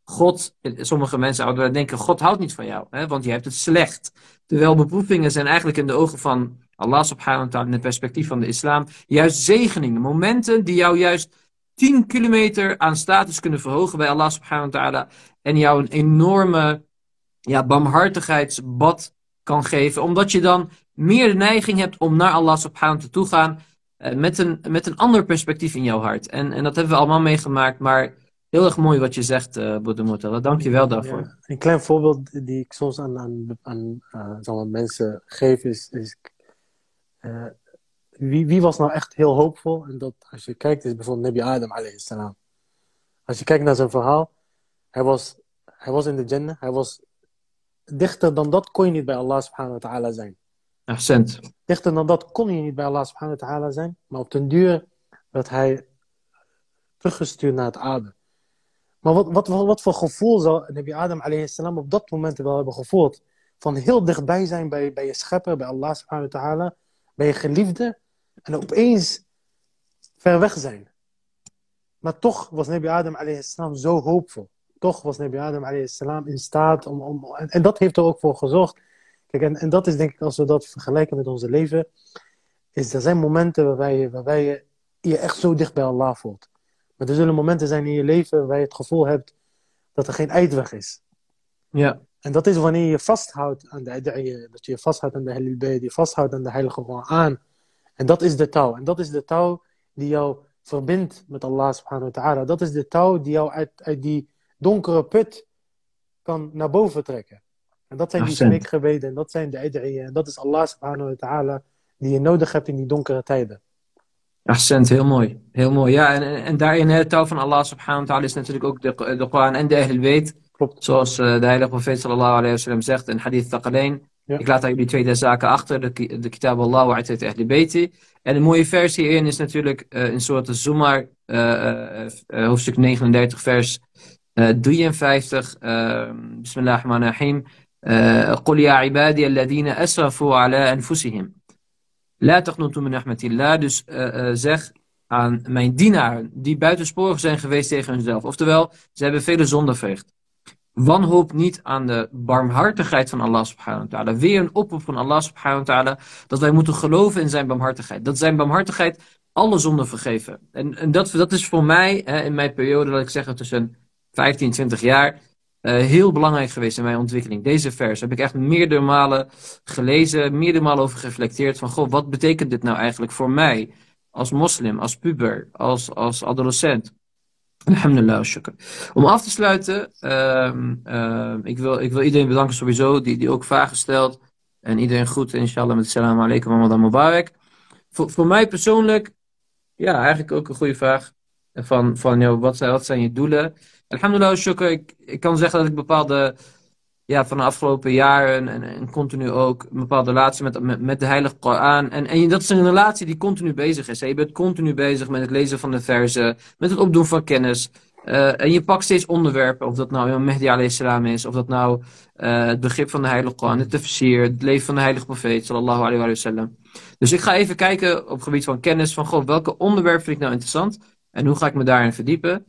God, sommige mensen ouderen denken, God houdt niet van jou, hè, want je hebt het slecht. Terwijl beproevingen zijn eigenlijk in de ogen van Allah subhanahu wa ta'ala, in het perspectief van de islam, juist zegeningen. Momenten die jou juist tien kilometer aan status kunnen verhogen bij Allah subhanahu wa ta'ala. En jou een enorme ja, barmhartigheidsbad kan geven. Omdat je dan meer de neiging hebt om naar Allah subhanahu wa ta'ala toe te gaan. Eh, met, een, met een ander perspectief in jouw hart. En, en dat hebben we allemaal meegemaakt. Maar heel erg mooi wat je zegt, uh, Broeder Murtada. Dank je wel daarvoor. Ja, een klein voorbeeld die ik soms aan, aan, aan uh, mensen geef is... is uh, Wie, wie was nou echt heel hoopvol? En dat als je kijkt, is bijvoorbeeld Nabi Adam alayhi salam. Als je kijkt naar zijn verhaal, hij was, hij was in de Jannah, hij was dichter dan dat kon je niet bij Allah subhanahu wa ta'ala zijn. Accent. Dichter dan dat kon je niet bij Allah subhanahu wa ta'ala zijn, maar op den duur werd hij teruggestuurd naar het aarde. Maar wat, wat, wat, wat voor gevoel zou Nabi Adam alayhi salam op dat moment wel hebben gevoeld? Van heel dichtbij zijn bij, bij je schepper, bij Allah subhanahu wa ta'ala, bij je geliefde. En opeens ver weg zijn. Maar toch was Nabi Adam alayhi salam zo hoopvol. Toch was Nabi Adam alayhi salam in staat om... om en, en dat heeft er ook voor gezorgd. Kijk, en, en dat is denk ik, als we dat vergelijken met onze leven... Is, er zijn momenten waarbij je, waarbij je je echt zo dicht bij Allah voelt. Maar er zullen momenten zijn in je leven waarbij je het gevoel hebt dat er geen uitweg is. Ja. En dat is wanneer je vasthoudt aan de ad'iyah, dat je vasthoudt aan de Ahlalbait, je vasthoudt aan de heilige Koran. En dat is de touw. En dat is de touw die jou verbindt met Allah subhanahu wa ta'ala. Dat is de touw die jou uit, uit die donkere put kan naar boven trekken. En dat zijn Ach, die smeekgebeden. En dat zijn de ad'iyah. En dat is Allah subhanahu wa ta'ala die je nodig hebt in die donkere tijden. Accent, heel mooi. Heel mooi. Ja, en, en, en daarin het touw van Allah subhanahu wa ta'ala is natuurlijk ook de, de Koran en de Ahlalbait. Klopt. Zoals uh, de heilige profeet sallallahu alayhi wa sallam zegt in hadith thaqalain. Ja. Ik laat daar jullie twee zaken achter, de, ki- de kitab Allah wa atayt ahli bayti. En een mooie vers hierin is natuurlijk uh, in soort Zumar, uh, uh, hoofdstuk negenendertig, vers uh, drieënvijftig. Uh, Bismillahirrahmanirrahim. Qul ya ibadi alladhina asrafu ala anfusihim. La taqnutu min rahmatillah. Dus uh, uh, zeg aan mijn dienaren die buitensporig zijn geweest tegen hunzelf. Oftewel, ze hebben vele zonden verricht. Wanhoop niet aan de barmhartigheid van Allah subhanahu wa ta'ala. Weer een oproep van Allah subhanahu wa ta'ala. Dat wij moeten geloven in zijn barmhartigheid. Dat zijn barmhartigheid alle zonden vergeven. En, en dat, dat is voor mij, hè, in mijn periode, laat ik zeggen tussen vijftien en twintig jaar. Uh, heel belangrijk geweest in mijn ontwikkeling. Deze vers heb ik echt meerdere malen gelezen. Meerdere malen over gereflecteerd. Van goh, wat betekent dit nou eigenlijk voor mij? Als moslim, als puber, als, als adolescent. Alhamdulillah, shukr. Om af te sluiten, uh, uh, ik, wil, ik wil iedereen bedanken sowieso, die, die ook vragen stelt. En iedereen goed, inshallah, met salam alaikum, Ramadan Mubarak. Voor, voor mij persoonlijk, ja, eigenlijk ook een goede vraag. Van, van jou, wat, zijn, wat zijn je doelen? Alhamdulillah, shukr. Ik, ik kan zeggen dat ik bepaalde, ja, van de afgelopen jaren en, en continu ook, een bepaalde relatie met, met, met de heilige Koran. En, en dat is een relatie die continu bezig is. Hè? Je bent continu bezig met het lezen van de verzen, met het opdoen van kennis. Uh, en je pakt steeds onderwerpen, of dat nou Imam Mahdi alayhi salam is, of dat nou uh, het begrip van de heilige Koran, het tafsir, het leven van de heilige profeet, sallallahu alayhi wa sallam. Dus ik ga even kijken op het gebied van kennis, van goh, welke onderwerpen vind ik nou interessant? En hoe ga ik me daarin verdiepen?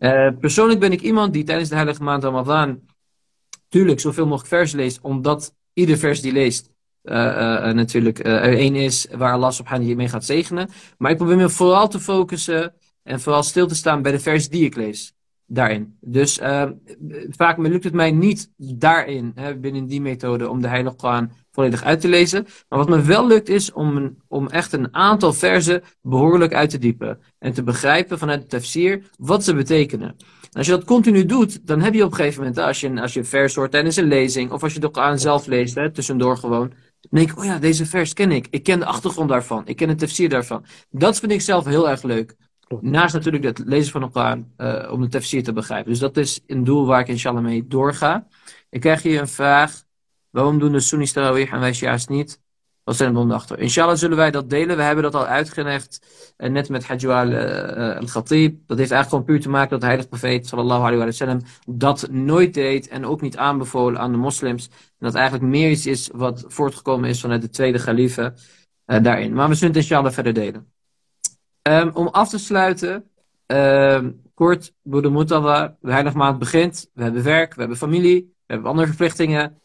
Uh, persoonlijk ben ik iemand die tijdens de heilige maand Ramadan... Tuurlijk, zoveel mogelijk vers leest, omdat ieder vers die leest uh, uh, natuurlijk uh, er één is waar Allah subhanahu mee gaat zegenen. Maar ik probeer me vooral te focussen en vooral stil te staan bij de vers die ik lees. Daarin. Dus uh, vaak lukt het mij niet daarin, hè, binnen die methode, om de heilige Koran volledig uit te lezen. Maar wat me wel lukt is om, een, om echt een aantal verzen behoorlijk uit te diepen. En te begrijpen vanuit de tafsir wat ze betekenen. En als je dat continu doet, dan heb je op een gegeven moment, als je, als je een vers hoort tijdens een lezing, of als je de Koran zelf leest, hè, tussendoor gewoon, dan denk ik, oh ja, deze vers ken ik. Ik ken de achtergrond daarvan. Ik ken de tafsir daarvan. Dat vind ik zelf heel erg leuk. Klopt. Naast natuurlijk het lezen van de Koran uh, om de tafsir te begrijpen. Dus dat is een doel waar ik inshallah mee doorga. Ik krijg hier een vraag. Waarom doen de Sunnis Tarawih en wij Shia's niet? Wat zijn de bronnen achter? Inshallah zullen wij dat delen. We hebben dat al uitgelegd. Uh, net met Hadji Waiel uh, al-Khatib. Dat heeft eigenlijk gewoon puur te maken dat de heilige profeet sallallahu alayhi wa sallam dat nooit deed. En ook niet aanbevolen aan de moslims. En dat eigenlijk meer iets is wat voortgekomen is vanuit de tweede galife uh, daarin. Maar we zullen het inshallah verder delen. Um, om af te sluiten. Um, kort, broeder Murtada. De heilige maand begint. We hebben werk, we hebben familie. We hebben andere verplichtingen.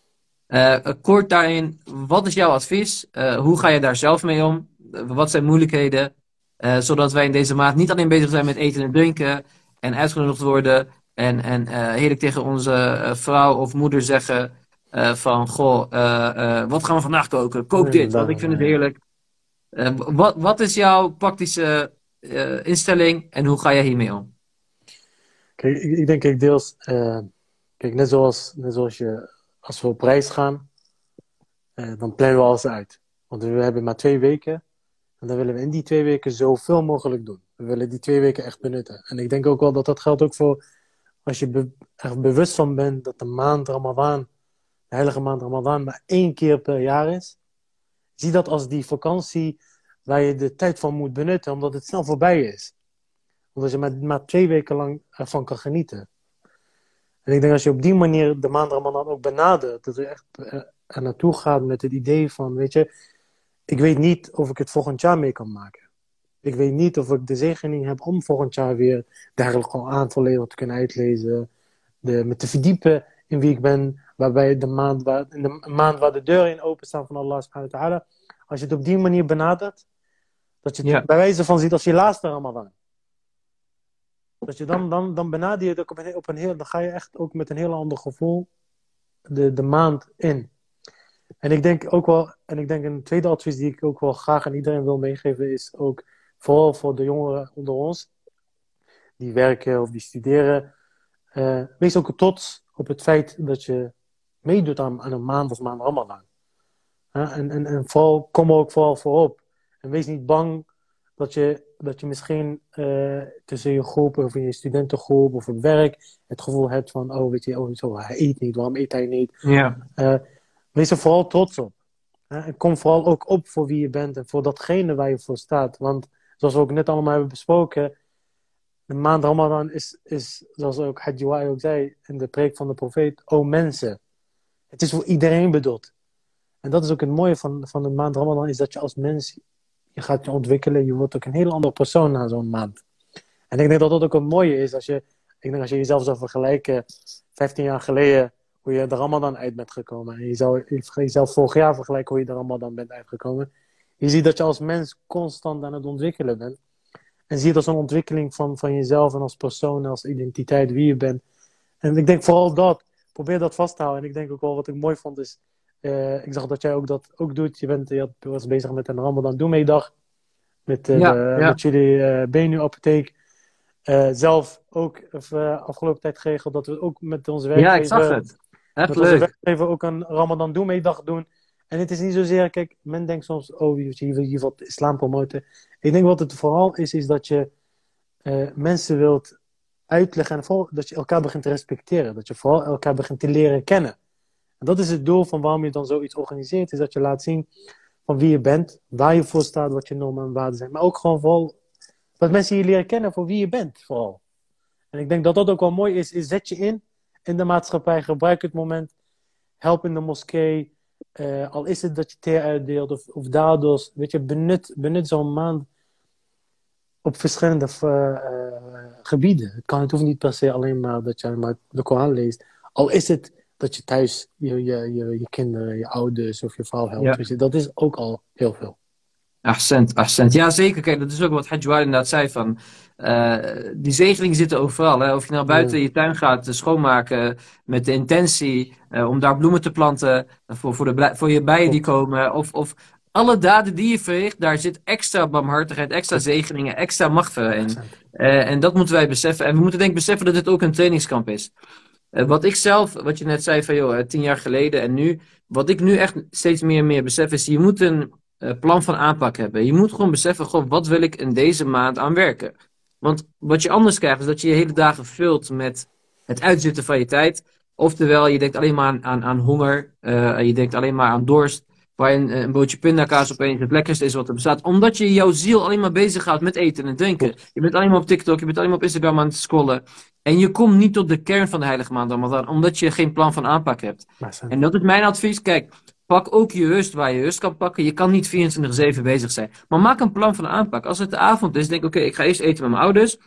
Uh, kort daarin, wat is jouw advies? Uh, hoe ga je daar zelf mee om? Uh, wat zijn moeilijkheden? Uh, zodat wij in deze maand niet alleen bezig zijn met eten en drinken. En uitgenodigd worden. En, en uh, heerlijk tegen onze uh, vrouw of moeder zeggen. Uh, van, goh, uh, uh, wat gaan we vandaag koken? Kook dit, want ik vind het heerlijk. Uh, wat, wat is jouw praktische uh, instelling? En hoe ga jij hiermee om? Kijk, ik, ik denk ik deels... Uh, kijk, net zoals, net zoals je... Als we op reis gaan, eh, dan plannen we alles uit. Want we hebben maar twee weken. En dan willen we in die twee weken zoveel mogelijk doen. We willen die twee weken echt benutten. En ik denk ook wel dat dat geldt ook voor... Als je be- echt bewust van bent dat de maand Ramadan... De heilige maand Ramadan maar één keer per jaar is. Zie dat als die vakantie waar je de tijd van moet benutten. Omdat het snel voorbij is. Omdat je maar, maar twee weken lang ervan kan genieten. En ik denk als je op die manier de maand Ramadan ook benadert, dat je echt er naartoe gaat met het idee van, weet je, ik weet niet of ik het volgend jaar mee kan maken. Ik weet niet of ik de zegening heb om volgend jaar weer dergelijke Koran volledig te kunnen uitlezen, de, me te verdiepen in wie ik ben, waarbij de maand waar, in de maand waar de deuren in openstaan van Allah subhanahu wa ta'ala, als je het op die manier benadert, dat je het ja. bij wijze van ziet als je laatste Ramadan. Dat je dan, dan, dan benader je het ook op een, op een heel... Dan ga je echt ook met een heel ander gevoel de, de maand in. En ik denk ook wel... En ik denk een tweede advies die ik ook wel graag aan iedereen wil meegeven is ook... Vooral voor de jongeren onder ons. Die werken of die studeren. Uh, wees ook trots op het feit dat je meedoet aan, aan een maand als maand Ramadan. Uh, en en, en vooral, kom er ook vooral voorop. En wees niet bang dat je... dat je misschien uh, tussen je groep of in je studentengroep of op werk het gevoel hebt van, oh weet je, oh, zo, hij eet niet, waarom eet hij niet? Yeah. Uh, wees er vooral trots op. Uh, en kom vooral ook op voor wie je bent en voor datgene waar je voor staat. Want zoals we ook net allemaal hebben besproken, de maand Ramadan is, is zoals ook Hadji Waiel ook zei in de preek van de profeet, o mensen, het is voor iedereen bedoeld. En dat is ook het mooie van, van de maand Ramadan, is dat je als mens... Je gaat je ontwikkelen, je wordt ook een heel andere persoon na zo'n maand. En ik denk dat dat ook een mooie is. Als je, ik denk als je jezelf zou vergelijken, vijftien jaar geleden, hoe je de Ramadan uit bent gekomen. En je zou jezelf vorig jaar vergelijken hoe je de Ramadan bent uitgekomen. Je ziet dat je als mens constant aan het ontwikkelen bent. En zie het als een ontwikkeling van, van jezelf en als persoon, als identiteit, wie je bent. En ik denk vooral dat, probeer dat vast te houden. En ik denk ook wel wat ik mooi vond is, Uh, ik zag dat jij ook dat ook doet. Je, bent, je was bezig met een Ramadan Doe-meedag. Met, uh, ja, de, ja. met jullie uh, Benu-apotheek. Uh, zelf ook uh, afgelopen tijd geregeld dat we ook met onze werkgever... Ja, ik zag het. Echt leuk. Werkgever ook een Ramadan Doe-meedag doen. En het is niet zozeer... Kijk, men denkt soms... Oh, je wil hier wat islam promoten. Ik denk wat het vooral is, is dat je uh, mensen wilt uitleggen. En vooral dat je elkaar begint te respecteren. Dat je vooral elkaar begint te leren kennen. En dat is het doel van waarom je dan zoiets organiseert. Is dat je laat zien van wie je bent. Waar je voor staat. Wat je normen en waarden zijn. Maar ook gewoon vooral dat mensen je leren kennen voor wie je bent. Vooral. En ik denk dat dat ook wel mooi is. Is zet je in. In de maatschappij. Gebruik het moment. Help in de moskee. Uh, al is het dat je thee uitdeelt. Of, of dadels. Weet je, benut, benut zo'n maand. Op verschillende uh, uh, gebieden. Het, kan, het hoeft niet per se alleen maar dat je maar de Koran leest. Al is het... Dat je thuis je, je, je, je kinderen, je ouders of je vrouw helpt. Ja. Dus dat is ook al heel veel. Accent, accent. Ja, zeker. Kijk, dat is ook wat Hadji Waiel inderdaad zei. Van, uh, die zegeningen zitten overal. Hè? Of je nou buiten ja. je tuin gaat schoonmaken met de intentie uh, om daar bloemen te planten. Voor, voor, de, voor je bijen die komen. Of, of alle daden die je verricht, daar zit extra barmhartigheid, extra zegeningen, extra macht voor in. Uh, en dat moeten wij beseffen. En we moeten denk ik beseffen dat dit ook een trainingskamp is. Uh, wat ik zelf, wat je net zei van joh, uh, tien jaar geleden en nu. Wat ik nu echt steeds meer en meer besef is, je moet een uh, plan van aanpak hebben. Je moet gewoon beseffen, goh, wat wil ik in deze maand aan werken? Want wat je anders krijgt is dat je je hele dagen vult met het uitzitten van je tijd. Oftewel, je denkt alleen maar aan, aan, aan honger. Uh, je denkt alleen maar aan dorst. Waar een, een bootje pindakaas opeens het lekkerste is wat er bestaat. Omdat je jouw ziel alleen maar bezighoudt met eten en drinken. Je bent alleen maar op TikTok, je bent alleen maar op Instagram aan het scrollen. En je komt niet tot de kern van de heilige maand Ramadan. Omdat je geen plan van aanpak hebt. En dat is mijn advies. Kijk, pak ook je rust waar je rust kan pakken. Je kan niet vierentwintig zeven bezig zijn. Maar maak een plan van aanpak. Als het de avond is, denk ik, oké, okay, ik ga eerst eten met mijn ouders.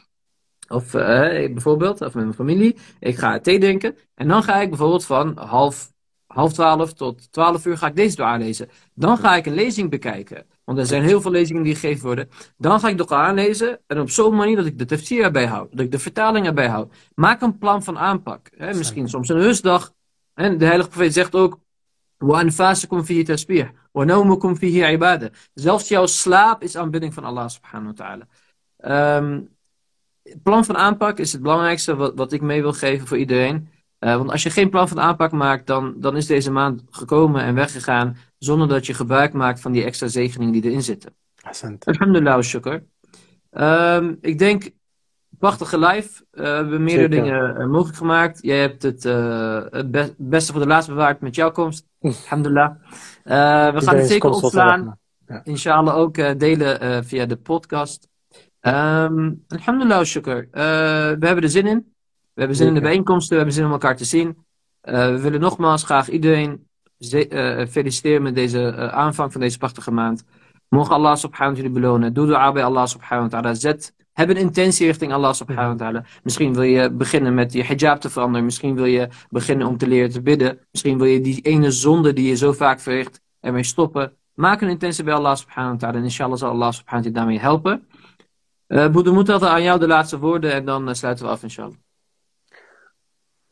Of uh, ik bijvoorbeeld, of met mijn familie. Ik ga thee drinken. En dan ga ik bijvoorbeeld van half... half twaalf tot twaalf uur ga ik deze dua lezen. Dan ga ik een lezing bekijken. Want er zijn heel veel lezingen die gegeven worden. Dan ga ik de Koran lezen. En op zo'n manier dat ik de tafsir erbij hou. Dat ik de vertaling erbij hou. Maak een plan van aanpak. He, misschien soms een rustdag. En de heilige profeet zegt ook. Wa anfasukum fihi tasbih. Wa nawmukum fihi ibadah. Zelfs jouw slaap is aanbidding van Allah subhanahu wa ta'ala. Um, plan van aanpak is het belangrijkste wat, wat ik mee wil geven voor iedereen. Uh, want als je geen plan van aanpak maakt, dan, dan is deze maand gekomen en weggegaan, zonder dat je gebruik maakt van die extra zegeningen die erin zitten. Ascent. Alhamdulillah, shukr. Um, ik denk, prachtige live. Uh, we hebben meerdere dingen uh, mogelijk gemaakt. Jij hebt het, uh, het be- beste voor de laatst bewaard met jouw komst. Alhamdulillah. Uh, we gaan Iedereen het zeker opslaan. Ja. Inshallah ook uh, delen uh, via de podcast. Um, alhamdulillah, shukr. Uh, we hebben er zin in. We hebben zin in de bijeenkomsten, we hebben zin om elkaar te zien. Uh, we willen nogmaals graag iedereen ze- uh, feliciteren met deze uh, aanvang van deze prachtige maand. Mogen Allah subhanahu wa ta'ala belonen. Doe dua bij Allah subhanahu wa ta'ala. Zet, heb een intentie richting Allah subhanahu wa ta'ala. Misschien wil je beginnen met je hijab te veranderen. Misschien wil je beginnen om te leren te bidden. Misschien wil je die ene zonde die je zo vaak verricht ermee stoppen. Maak een intentie bij Allah subhanahu wa ta'ala. En inshallah zal Allah subhanahu wa ta'ala daarmee helpen. Uh, Broeder Murtada, aan jou de laatste woorden en dan uh, sluiten we af inshallah.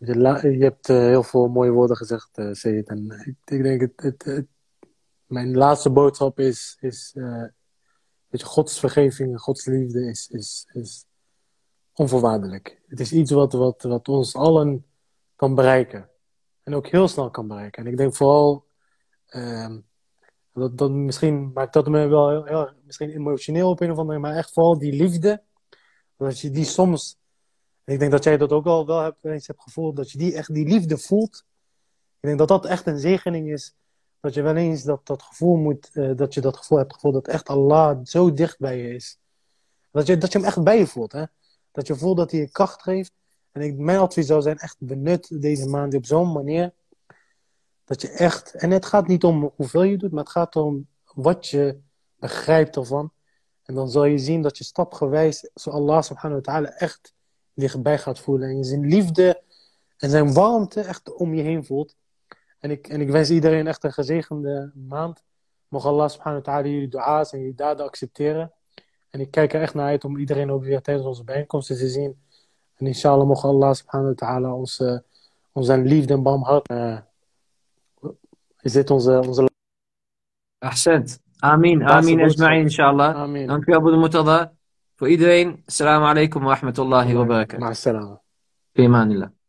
Je hebt uh, heel veel mooie woorden gezegd, uh, Sayyid. En ik, ik denk, het, het, het, mijn laatste boodschap is, is uh, weet je, Gods vergeving en Gods liefde is, is, is onvoorwaardelijk. Het is iets wat, wat, wat ons allen kan bereiken. En ook heel snel kan bereiken. En ik denk vooral, uh, dat, dat misschien maakt dat me wel heel, heel, misschien emotioneel op een of andere, maar echt vooral die liefde, dat je die soms... Ik denk dat jij dat ook al wel hebt, eens hebt gevoeld. Dat je die echt die liefde voelt. Ik denk dat dat echt een zegening is. Dat je wel eens dat, dat gevoel moet... Uh, dat je dat gevoel hebt gevoeld. Dat echt Allah zo dicht bij je is. Dat je, dat je hem echt bij je voelt. Hè? Dat je voelt dat hij je kracht geeft. En ik, mijn advies zou zijn echt benut deze maand op zo'n manier. Dat je echt... En het gaat niet om hoeveel je doet. Maar het gaat om wat je begrijpt ervan. En dan zal je zien dat je stapgewijs... Zo Allah subhanahu wa ta'ala echt... dichtbij gaat voelen en je zijn liefde en zijn warmte echt om je heen voelt. En ik, en ik wens iedereen echt een gezegende maand. Mogen Allah subhanahu wa ta'ala jullie dua's en jullie daden accepteren. En ik kijk er echt naar uit om iedereen ook weer tijdens onze bijeenkomsten te zien. En inshallah mogen Allah subhanahu wa ta'ala ons, uh, ons zijn liefde en barmhartigheid. Uh, is dit onze... onze... Ahsend. Amin. Amin. Ajma'in inshallah. Amin. Dank u, Abu Murtada. Voor iedereen, assalamu alaikum wa rahmatullahi wa barakatuh. Ma'assalam. Fi imanillah.